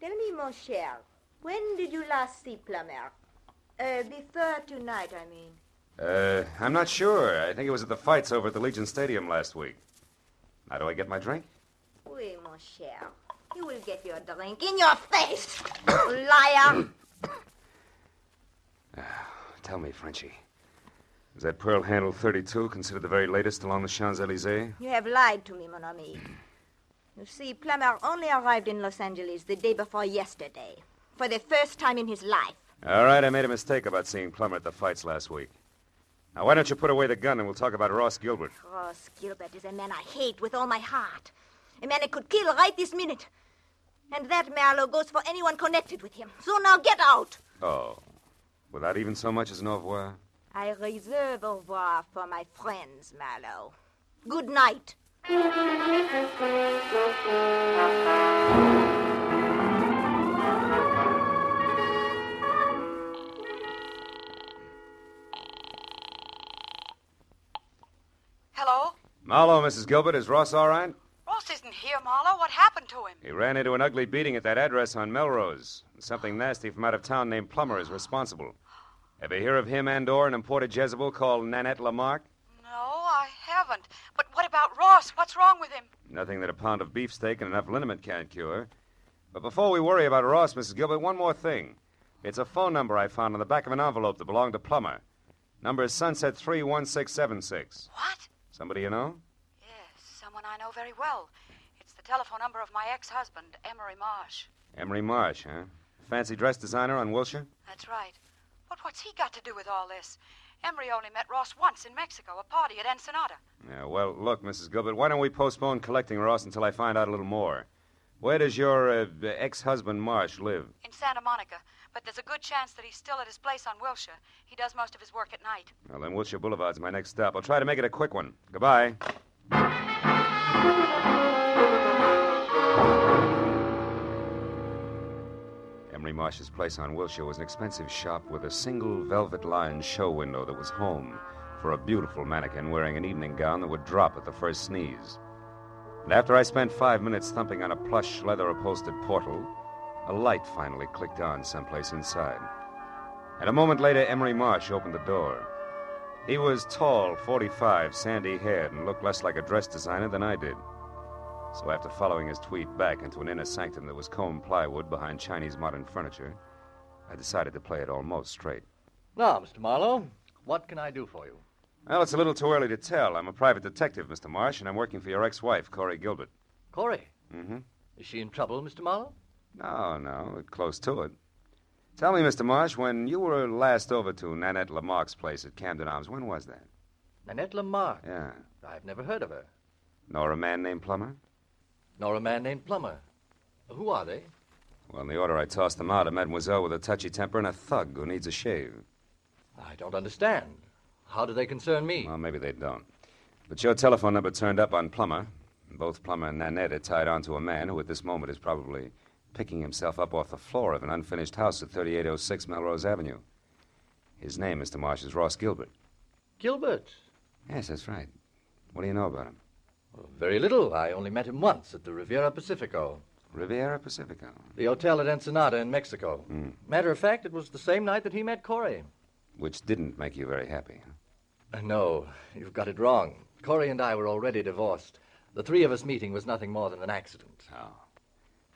Tell me, mon cher, when did you last see Plummer? Uh, before tonight, I mean. Uh, I'm not sure. I think it was at the fights over at the Legion Stadium last week. Now do I get my drink? Oui, mon cher. You will get your drink in your face, you liar! Uh, tell me, Frenchie, is that pearl handle thirty-two considered the very latest along the Champs-Elysees? You have lied to me, mon ami. You see, Plummer only arrived in Los Angeles the day before yesterday, for the first time in his life. All right, I made a mistake about seeing Plummer at the fights last week. Now, why don't you put away the gun and we'll talk about Ross Gilbert? Ross Gilbert is a man I hate with all my heart. A man I could kill right this minute. And that, Marlowe, goes for anyone connected with him. So now get out. Oh, without even so much as an au revoir? I reserve au revoir for my friends, Marlowe. Good night. Hello? Marlowe, Missus Gilbert, is Ross all right? Ross isn't here, Marlowe. What happened to him? He ran into an ugly beating at that address on Melrose. Something nasty from out of town named Plummer is responsible. Ever hear of him and or an imported Jezebel called Nanette Lamarck? Haven't. But what about Ross? What's wrong with him? Nothing that a pound of beefsteak and enough liniment can't cure. But before we worry about Ross, Missus Gilbert, one more thing. It's a phone number I found on the back of an envelope that belonged to Plummer. Number is Sunset three one six seven six. What? Somebody you know? Yes, someone I know very well. It's the telephone number of my ex-husband, Emery Marsh. Emery Marsh, huh? Fancy dress designer on Wilshire? That's right. But what's he got to do with all this? Emery only met Ross once in Mexico, a party at Ensenada. Yeah, well, look, Missus Gilbert, why don't we postpone collecting Ross until I find out a little more? Where does your uh, ex-husband Marsh live? In Santa Monica, but there's a good chance that he's still at his place on Wilshire. He does most of his work at night. Well, then Wilshire Boulevard's my next stop. I'll try to make it a quick one. Goodbye. Henry Marsh's place on Wilshire was an expensive shop with a single velvet-lined show window that was home for a beautiful mannequin wearing an evening gown that would drop at the first sneeze. And after I spent five minutes thumping on a plush, leather-upholstered portal, a light finally clicked on someplace inside. And a moment later, Emery Marsh opened the door. He was tall, forty-five, sandy-haired, and looked less like a dress designer than I did. So after following his tweed back into an inner sanctum that was combed plywood behind Chinese modern furniture, I decided to play it almost straight. Now, Mister Marlowe, what can I do for you? Well, it's a little too early to tell. I'm a private detective, Mister Marsh, and I'm working for your ex-wife, Corey Gilbert. Corey? Mm-hmm. Is she in trouble, Mister Marlowe? No, no, close to it. Tell me, Mister Marsh, when you were last over to Nanette Lamarck's place at Camden Arms, when was that? Nanette Lamarck? Yeah. I've never heard of her. Nor a man named Plummer? Nor a man named Plummer. Who are they? Well, in the order I tossed them out, a mademoiselle with a touchy temper and a thug who needs a shave. I don't understand. How do they concern me? Well, maybe they don't. But your telephone number turned up on Plummer. Both Plummer and Nanette are tied on to a man who at this moment is probably picking himself up off the floor of an unfinished house at thirty-eight oh six Melrose Avenue. His name, Mister Marsh, is Ross Gilbert. Gilbert? Yes, that's right. What do you know about him? Very little. I only met him once at the Riviera Pacifico. Riviera Pacifico? The hotel at Ensenada in Mexico. Mm. Matter of fact, it was the same night that he met Corey. Which didn't make you very happy, huh? No, you've got it wrong. Corey and I were already divorced. The three of us meeting was nothing more than an accident. Oh.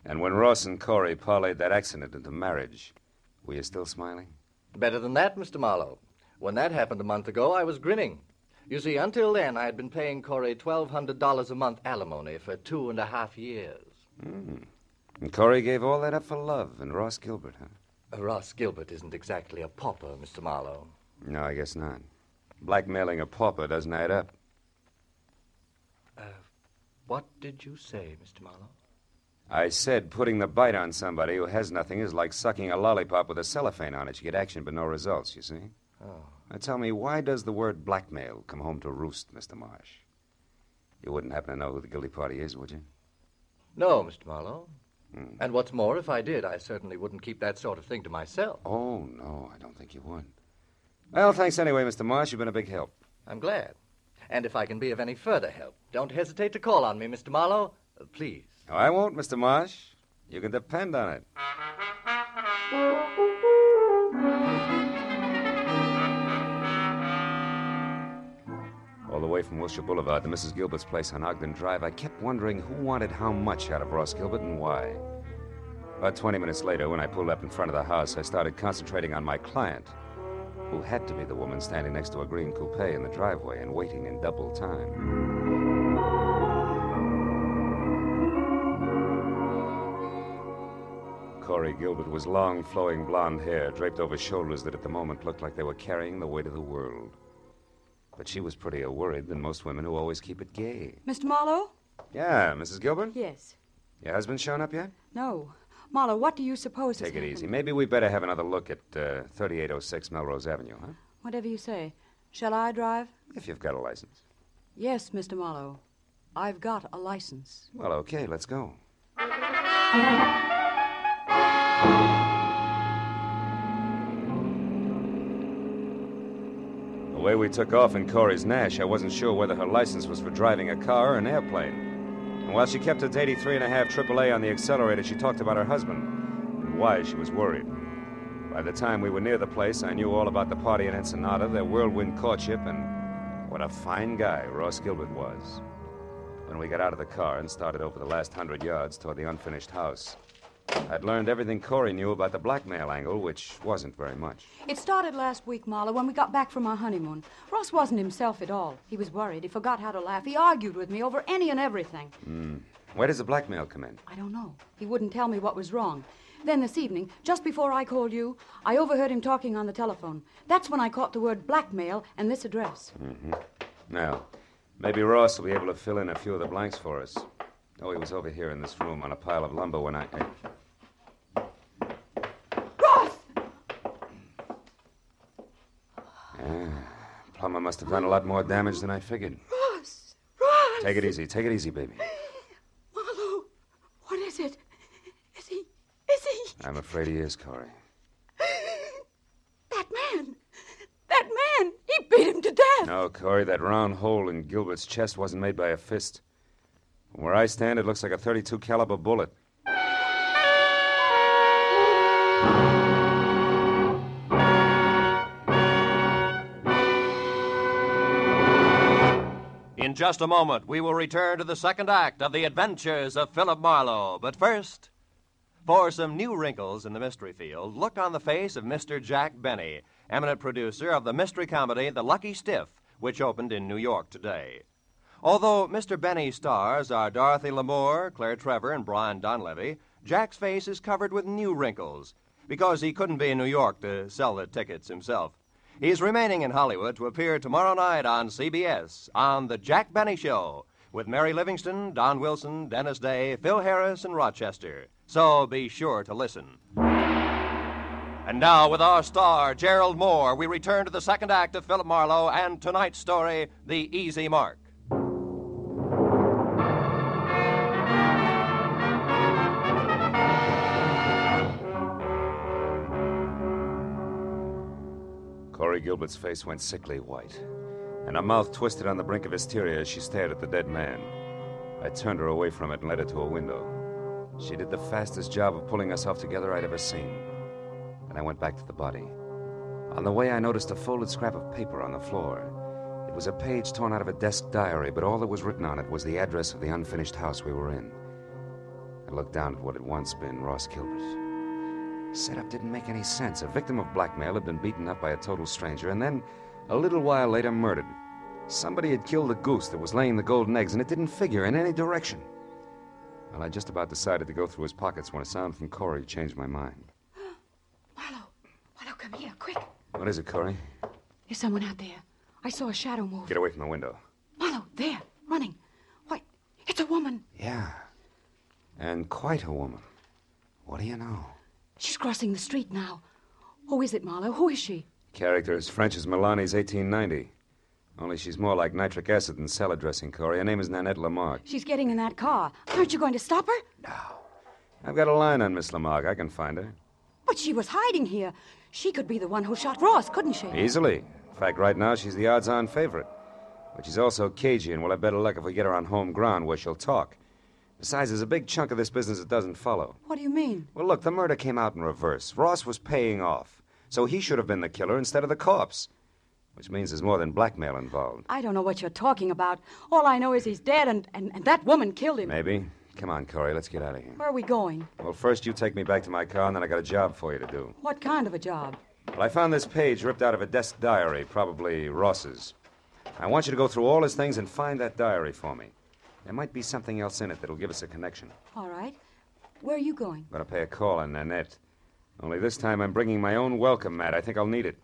And when Ross and Corey parlayed that accident into marriage, were you still smiling? Better than that, Mister Marlowe. When that happened a month ago, I was grinning. You see, until then, I had been paying Corey twelve hundred dollars a month alimony for two and a half years. Mm. And Corey gave all that up for love and Ross Gilbert, huh? Uh, Ross Gilbert isn't exactly a pauper, Mister Marlowe. No, I guess not. Blackmailing a pauper doesn't add up. Uh, what did you say, Mister Marlowe? I said putting the bite on somebody who has nothing is like sucking a lollipop with a cellophane on it. You get action but no results, you see? Oh. Now tell me, why does the word blackmail come home to roost, Mister Marsh? You wouldn't happen to know who the guilty party is, would you? No, Mister Marlowe. Hmm. And what's more, if I did, I certainly wouldn't keep that sort of thing to myself. Oh, no, I don't think you would. Well, thanks anyway, Mister Marsh. You've been a big help. I'm glad. And if I can be of any further help, don't hesitate to call on me, Mister Marlowe. Uh, please. No, I won't, Mister Marsh. You can depend on it. All the way from Wilshire Boulevard to Missus Gilbert's place on Ogden Drive, I kept wondering who wanted how much out of Ross Gilbert and why. About twenty minutes later, when I pulled up in front of the house, I started concentrating on my client, who had to be the woman standing next to a green coupe in the driveway and waiting in double time. Corey Gilbert was long, flowing blonde hair draped over shoulders that at the moment looked like they were carrying the weight of the world. But she was prettier worried than most women who always keep it gay. Mister Marlowe? Yeah, Missus Gilbert? Yes. Your husband shown up yet? No. Marlowe, what do you suppose Take has Take it happened? Easy. Maybe we better have another look at uh, thirty-eight oh six Melrose Avenue, huh? Whatever you say. Shall I drive? If you've got a license. Yes, Mister Marlowe. I've got a license. Well, okay, let's go. The way we took off in Corey's Nash, I wasn't sure whether her license was for driving a car or an airplane. And while she kept at eighty-three and a half triple A on the accelerator, she talked about her husband and why she was worried. By the time we were near the place, I knew all about the party in Ensenada, their whirlwind courtship, and what a fine guy Ross Gilbert was. When we got out of the car and started over the last hundred yards toward the unfinished house, I'd learned everything Corey knew about the blackmail angle, which wasn't very much. It started last week, Marla, when we got back from our honeymoon. Ross wasn't himself at all. He was worried. He forgot how to laugh. He argued with me over any and everything. Mm. Where does the blackmail come in? I don't know. He wouldn't tell me what was wrong. Then this evening, just before I called you, I overheard him talking on the telephone. That's when I caught the word blackmail and this address. Mm-hmm. Now, maybe Ross will be able to fill in a few of the blanks for us. Oh, he was over here in this room on a pile of lumber when I... I... Plumber must have done a lot more damage than I figured. Ross! Ross! Take it easy. Take it easy, baby. Marlowe, what is it? Is he... Is he... I'm afraid he is, Corey. That man! That man! He beat him to death! No, Corey, that round hole in Gilbert's chest wasn't made by a fist. From where I stand, it looks like a thirty-two caliber bullet. In just a moment, we will return to the second act of The Adventures of Philip Marlowe. But first, for some new wrinkles in the mystery field, look on the face of Mister Jack Benny, eminent producer of the mystery comedy The Lucky Stiff, which opened in New York today. Although Mister Benny's stars are Dorothy L'Amour, Claire Trevor, and Brian Donlevy, Jack's face is covered with new wrinkles because he couldn't be in New York to sell the tickets himself. He's remaining in Hollywood to appear tomorrow night on C B S on The Jack Benny Show with Mary Livingston, Don Wilson, Dennis Day, Phil Harris, and Rochester. So be sure to listen. And now with our star, Gerald Moore, we return to the second act of Philip Marlowe and tonight's story, The Easy Mark. Corey Gilbert's face went sickly white, and her mouth twisted on the brink of hysteria as she stared at the dead man. I turned her away from it and led her to a window. She did the fastest job of pulling herself together I'd ever seen. Then I went back to the body. On the way, I noticed a folded scrap of paper on the floor. It was a page torn out of a desk diary, but all that was written on it was the address of the unfinished house we were in. I looked down at what had once been Ross Kilber's. Setup didn't make any sense. A victim of blackmail had been beaten up by a total stranger, and then, a little while later, murdered. Somebody had killed a goose that was laying the golden eggs, and it didn't figure in any direction. Well, I just about decided to go through his pockets when a sound from Corey changed my mind. Marlowe! Marlowe, come here, quick! What is it, Corey? There's someone out there. I saw a shadow move. Get away from the window. Marlowe, there, running. Why, it's a woman. Yeah, and quite a woman. What do you know? She's crossing the street now. Who is it, Marlowe? Who is she? Character as French as Milani's eighteen ninety. Only she's more like nitric acid than salad dressing, Corey. Her name is Nanette Lamarck. She's getting in that car. Aren't you going to stop her? No. I've got a line on Miss Lamarck. I can find her. But she was hiding here. She could be the one who shot Ross, couldn't she? Easily. In fact, right now, she's the odds-on favorite. But she's also cagey, and we'll have better luck if we get her on home ground where she'll talk. Besides, there's a big chunk of this business that doesn't follow. What do you mean? Well, look, the murder came out in reverse. Ross was paying off, so he should have been the killer instead of the corpse. Which means there's more than blackmail involved. I don't know what you're talking about. All I know is he's dead, and, and, and that woman killed him. Maybe. Come on, Corey, let's get out of here. Where are we going? Well, first you take me back to my car, and then I got a job for you to do. What kind of a job? Well, I found this page ripped out of a desk diary, probably Ross's. I want you to go through all his things and find that diary for me. There might be something else in it that'll give us a connection. All right. Where are you going? I'm going to pay a call on Nanette. Only this time I'm bringing my own welcome mat. I think I'll need it.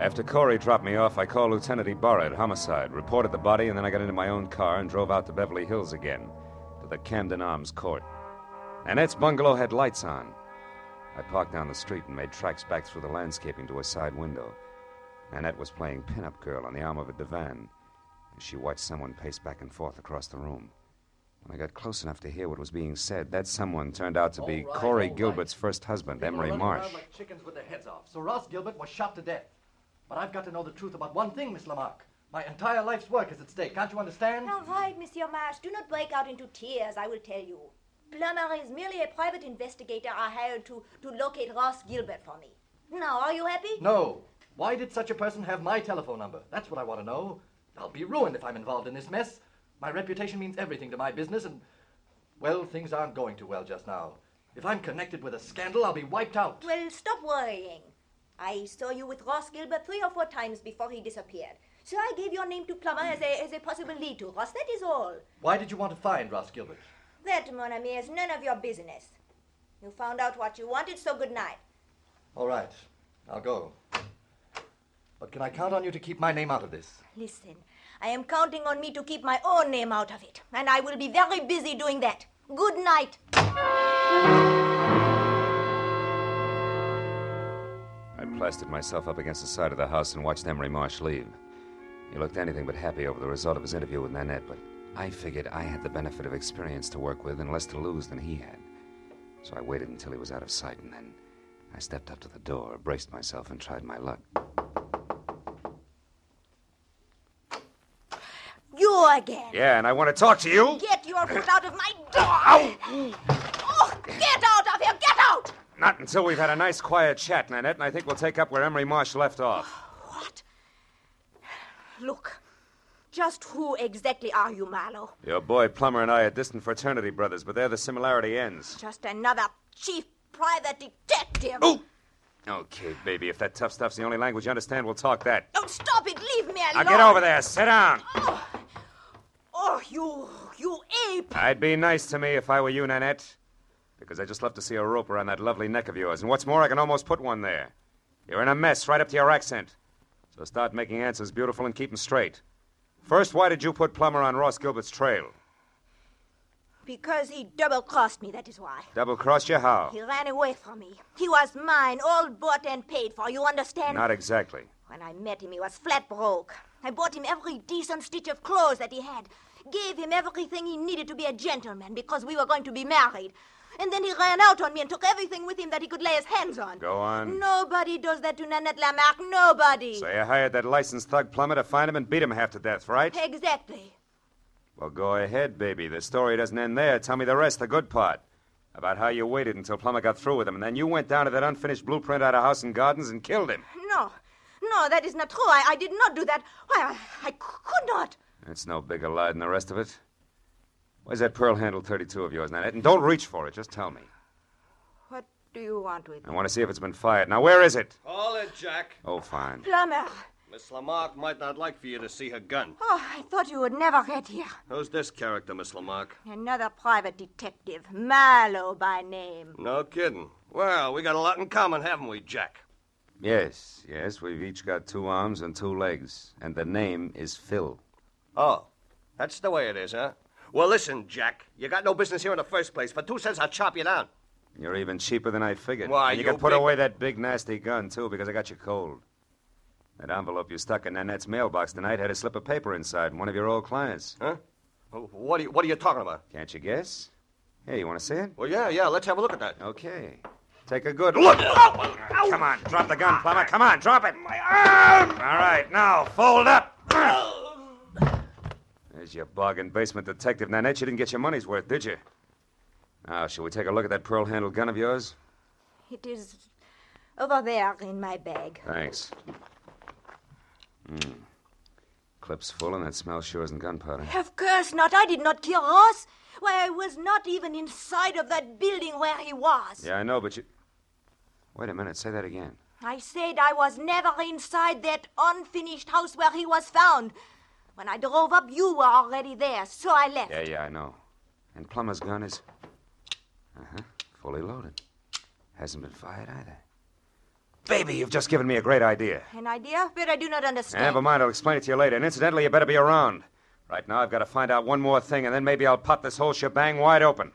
After Corey dropped me off, I called Lieutenant Ibarra at Homicide, reported the body, and then I got into my own car and drove out to Beverly Hills again, to the Camden Arms Court. Nanette's bungalow had lights on. I parked down the street and made tracks back through the landscaping to a side window. Nanette was playing pin-up girl on the arm of a divan, and she watched someone pace back and forth across the room. When I got close enough to hear what was being said, that someone turned out to be right, Corey Gilbert's right. first husband, People Emery Marsh. Like chickens with their heads off. So Ross Gilbert was shot to death. But I've got to know the truth about one thing, Miss Lamarck. My entire life's work is at stake. Can't you understand? All right, Monsieur Marsh. Do not break out into tears, I will tell you. Plummer is merely a private investigator I hired to, to locate Ross Gilbert for me. Now, are you happy? No. Why did such a person have my telephone number? That's what I want to know. I'll be ruined if I'm involved in this mess. My reputation means everything to my business, and, well, things aren't going too well just now. If I'm connected with a scandal, I'll be wiped out. Well, stop worrying. I saw you with Ross Gilbert three or four times before he disappeared. So I gave your name to Plummer as a, as a possible lead to Ross, that is all. Why did you want to find Ross Gilbert? That, mon ami, is none of your business. You found out what you wanted, so good night. All right, I'll go. But can I count on you to keep my name out of this? Listen. I am counting on me to keep my own name out of it, and I will be very busy doing that. Good night. I plastered myself up against the side of the house and watched Emery Marsh leave. He looked anything but happy over the result of his interview with Nanette, but I figured I had the benefit of experience to work with and less to lose than he had. So I waited until he was out of sight, and then I stepped up to the door, braced myself, and tried my luck. Again. Yeah, and I want to talk to you. Get your foot out of my door. Ow. Oh, get out of here. Get out. Not until we've had a nice, quiet chat, Nanette, and I think we'll take up where Emery Marsh left off. What? Look, just who exactly are you, Marlowe? Your boy Plummer and I are distant fraternity brothers, but there the similarity ends. Just another chief private detective. Oh! Okay, baby, if that tough stuff's the only language you understand, we'll talk that. Don't stop it. Leave me alone. Now get over there. Sit down. Oh. Oh, you, you ape! I'd be nice to me if I were you, Nanette. Because I just love to see a rope around that lovely neck of yours. And what's more, I can almost put one there. You're in a mess right up to your accent. So start making answers beautiful and keep them straight. First, why did you put Plummer on Ross Gilbert's trail? Because he double-crossed me, that is why. Double-crossed you how? He ran away from me. He was mine, all bought and paid for, you understand? Not exactly. When I met him, he was flat broke. I bought him every decent stitch of clothes that he had. Gave him everything he needed to be a gentleman because we were going to be married. And then he ran out on me and took everything with him that he could lay his hands on. Go on. Nobody does that to Nanette Lamarck. Nobody. So you hired that licensed thug Plummer to find him and beat him half to death, right? Exactly. Well, go ahead, baby. The story doesn't end there. Tell me the rest, the good part. About how you waited until Plummer got through with him, and then you went down to that unfinished blueprint out of House and Gardens and killed him. No, no, that is not true. I, I did not do that. Why, I, I could not. That's no bigger lie than the rest of it. Where's that pearl-handled thirty-two of yours, Nanette? And don't reach for it. Just tell me. What do you want with it? I want to see if it's been fired. Now, where is it? Call it, Jack. Oh, fine. Plummer. Miss Lamarck might not like for you to see her gun. Oh, I thought you would never get here. Who's this character, Miss Lamarck? Another private detective, Marlowe by name. No kidding. Well, we got a lot in common, haven't we, Jack? Yes, yes, we've each got two arms and two legs, and the name is Phil. Oh, that's the way it is, huh? Well, listen, Jack, you got no business here in the first place. For two cents, I'll chop you down. You're even cheaper than I figured. Why, and you, you can put big... away that big, nasty gun, too, because I got you cold. That envelope you stuck in Nanette's mailbox tonight had a slip of paper inside from one of your old clients. Huh? What are you, what are you talking about? Can't you guess? Hey, you want to see it? Well, yeah, yeah. Let's have a look at that. Okay. Take a good look. Oh, oh. Come on. Drop the gun, Plummer. Come on. Drop it. My arm! All right. Now, fold up. There's your bargain basement detective, Nanette. You didn't get your money's worth, did you? Now, shall we take a look at that pearl-handled gun of yours? It is over there in my bag. Thanks. Mm. Clip's full, and that smell sure isn't gunpowder. Of course not. I did not kill Ross. Why, I was not even inside of that building where he was. Yeah, I know, but you... Wait a minute. Say that again. I said I was never inside that unfinished house where he was found. When I drove up, you were already there, so I left. Yeah, yeah, I know. And Plummer's gun is... Uh-huh. Fully loaded. Hasn't been fired either. Baby, you've just given me a great idea. An idea? But I do not understand. Yeah, never mind. I'll explain it to you later. And incidentally, you better be around. Right now, I've got to find out one more thing, and then maybe I'll pop this whole shebang wide open.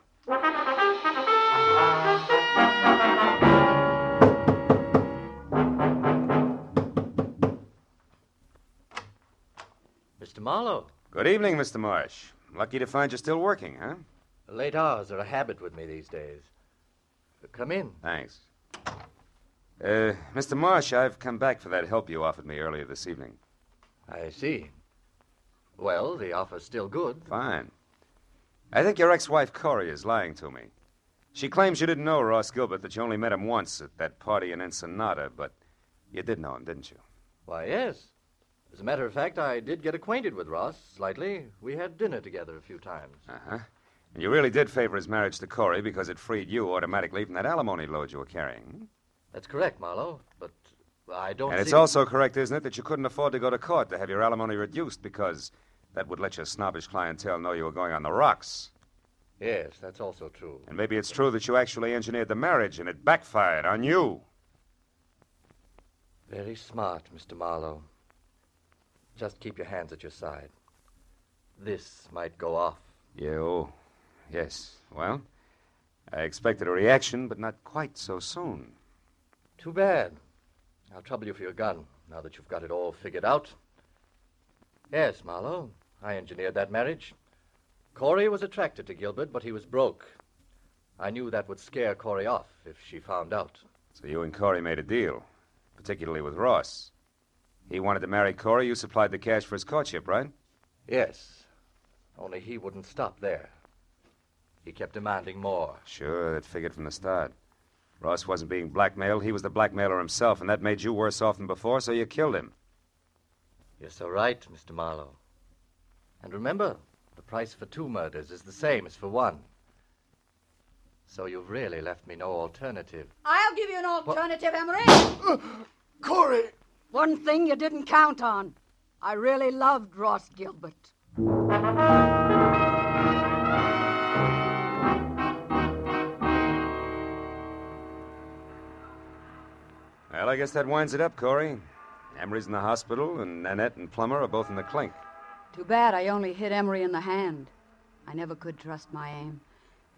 Mister Marlowe. Good evening, Mister Marsh. Lucky to find you still working, huh? Late hours are a habit with me these days. Come in. Thanks. Uh, Mister Marsh, I've come back for that help you offered me earlier this evening. I see. Well, the offer's still good. Fine. I think your ex-wife, Corey, is lying to me. She claims you didn't know Ross Gilbert, that you only met him once at that party in Ensenada, but you did know him, didn't you? Why, yes. As a matter of fact, I did get acquainted with Ross slightly. We had dinner together a few times. Uh-huh. And you really did favor his marriage to Corey because it freed you automatically from that alimony load you were carrying. That's correct, Marlowe, but I don't And see... it's also correct, isn't it, that you couldn't afford to go to court to have your alimony reduced because that would let your snobbish clientele know you were going on the rocks. Yes, that's also true. And maybe it's true that you actually engineered the marriage and it backfired on you. Very smart, Mister Marlowe. Just keep your hands at your side. This might go off. Yeah, oh, yes. Well, I expected a reaction, but not quite so soon. Too bad. I'll trouble you for your gun, now that you've got it all figured out. Yes, Marlowe, I engineered that marriage. Corey was attracted to Gilbert, but he was broke. I knew that would scare Corey off if she found out. So you and Corey made a deal, particularly with Ross. He wanted to marry Corey. You supplied the cash for his courtship, right? Yes, only he wouldn't stop there. He kept demanding more. Sure, that figured from the start. Ross wasn't being blackmailed. He was the blackmailer himself, and that made you worse off than before, so you killed him. You're so right, Mister Marlowe. And remember, the price for two murders is the same as for one. So you've really left me no alternative. I'll give you an alternative, what? Emery! Uh, Corey! One thing you didn't count on. I really loved Ross Gilbert. Well, I guess that winds it up, Corey. Emery's in the hospital, and Nanette and Plummer are both in the clink. Too bad I only hit Emery in the hand. I never could trust my aim.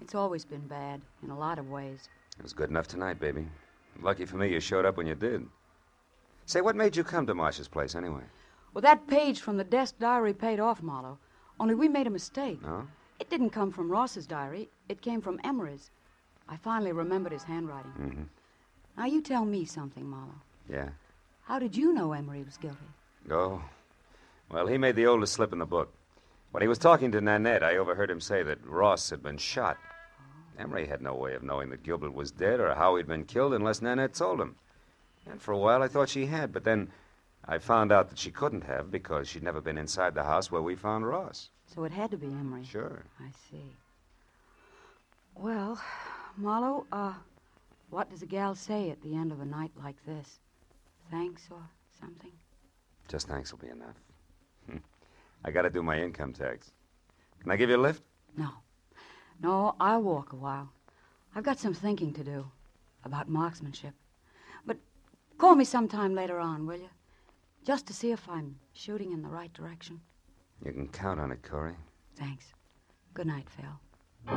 It's always been bad, in a lot of ways. It was good enough tonight, baby. Lucky for me you showed up when you did. Say, what made you come to Marsh's place, anyway? Well, that page from the desk diary paid off, Marlowe. Only we made a mistake. No? It didn't come from Ross's diary. It came from Emery's. I finally remembered his handwriting. Mm-hmm. Now, you tell me something, Marlowe. Yeah? How did you know Emery was guilty? Oh, well, he made the oldest slip in the book. When he was talking to Nanette, I overheard him say that Ross had been shot. Emery had no way of knowing that Gilbert was dead or how he'd been killed unless Nanette told him. And for a while I thought she had, but then I found out that she couldn't have because she'd never been inside the house where we found Ross. So it had to be Emery. Sure. I see. Well, Marlowe, uh, what does a gal say at the end of a night like this? Thanks or something? Just thanks will be enough. I got to do my income tax. Can I give you a lift? No. No, I'll walk a while. I've got some thinking to do about marksmanship. But call me sometime later on, will you? Just to see if I'm shooting in the right direction. You can count on it, Corey. Thanks. Good night, Phil.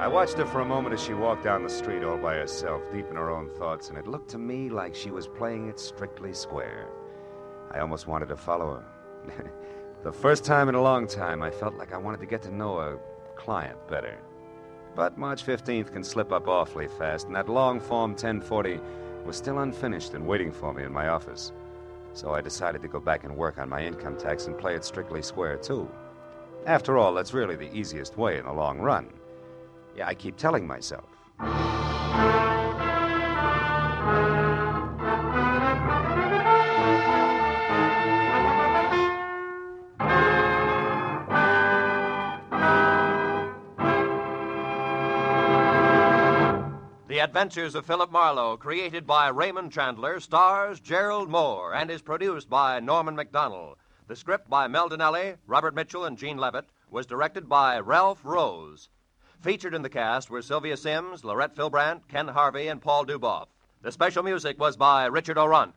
I watched her for a moment as she walked down the street all by herself, deep in her own thoughts, and it looked to me like she was playing it strictly square. I almost wanted to follow her. The first time in a long time, I felt like I wanted to get to know a client better. But March fifteenth can slip up awfully fast, and that long form ten forty was still unfinished and waiting for me in my office. So I decided to go back and work on my income tax and play it strictly square, too. After all, that's really the easiest way in the long run. Yeah, I keep telling myself. The Adventures of Philip Marlowe, created by Raymond Chandler, stars Gerald Moore and is produced by Norman MacDonald. The script by Mel Dinelli, Robert Mitchell, and Gene Levitt was directed by Ralph Rose. Featured in the cast were Sylvia Sims, Lorette Philbrandt, Ken Harvey, and Paul Duboff. The special music was by Richard Orant.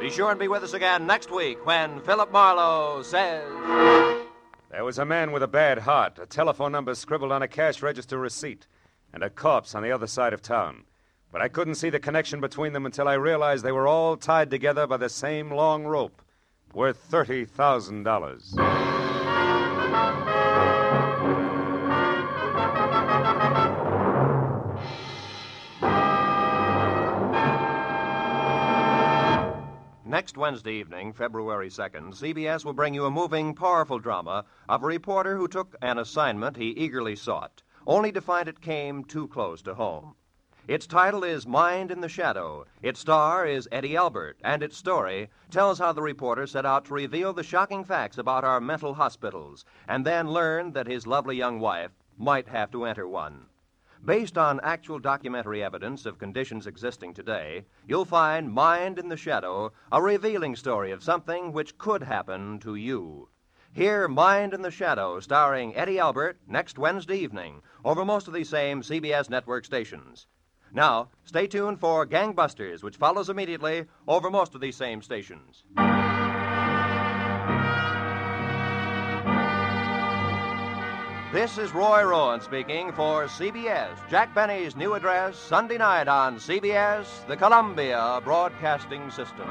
Be sure and be with us again next week when Philip Marlowe says... There was a man with a bad heart, a telephone number scribbled on a cash register receipt, and a corpse on the other side of town. But I couldn't see the connection between them until I realized they were all tied together by the same long rope, worth thirty thousand dollars. Next Wednesday evening, February second, C B S will bring you a moving, powerful drama of a reporter who took an assignment he eagerly sought, only to find it came too close to home. Its title is Mind in the Shadow. Its star is Eddie Albert, and its story tells how the reporter set out to reveal the shocking facts about our mental hospitals and then learned that his lovely young wife might have to enter one. Based on actual documentary evidence of conditions existing today, you'll find Mind in the Shadow, a revealing story of something which could happen to you. Hear Mind in the Shadow, starring Eddie Albert, next Wednesday evening, over most of these same C B S network stations. Now, stay tuned for Gangbusters, which follows immediately over most of these same stations. This is Roy Rowan speaking for C B S, Jack Benny's new address, Sunday night on C B S, the Columbia Broadcasting System.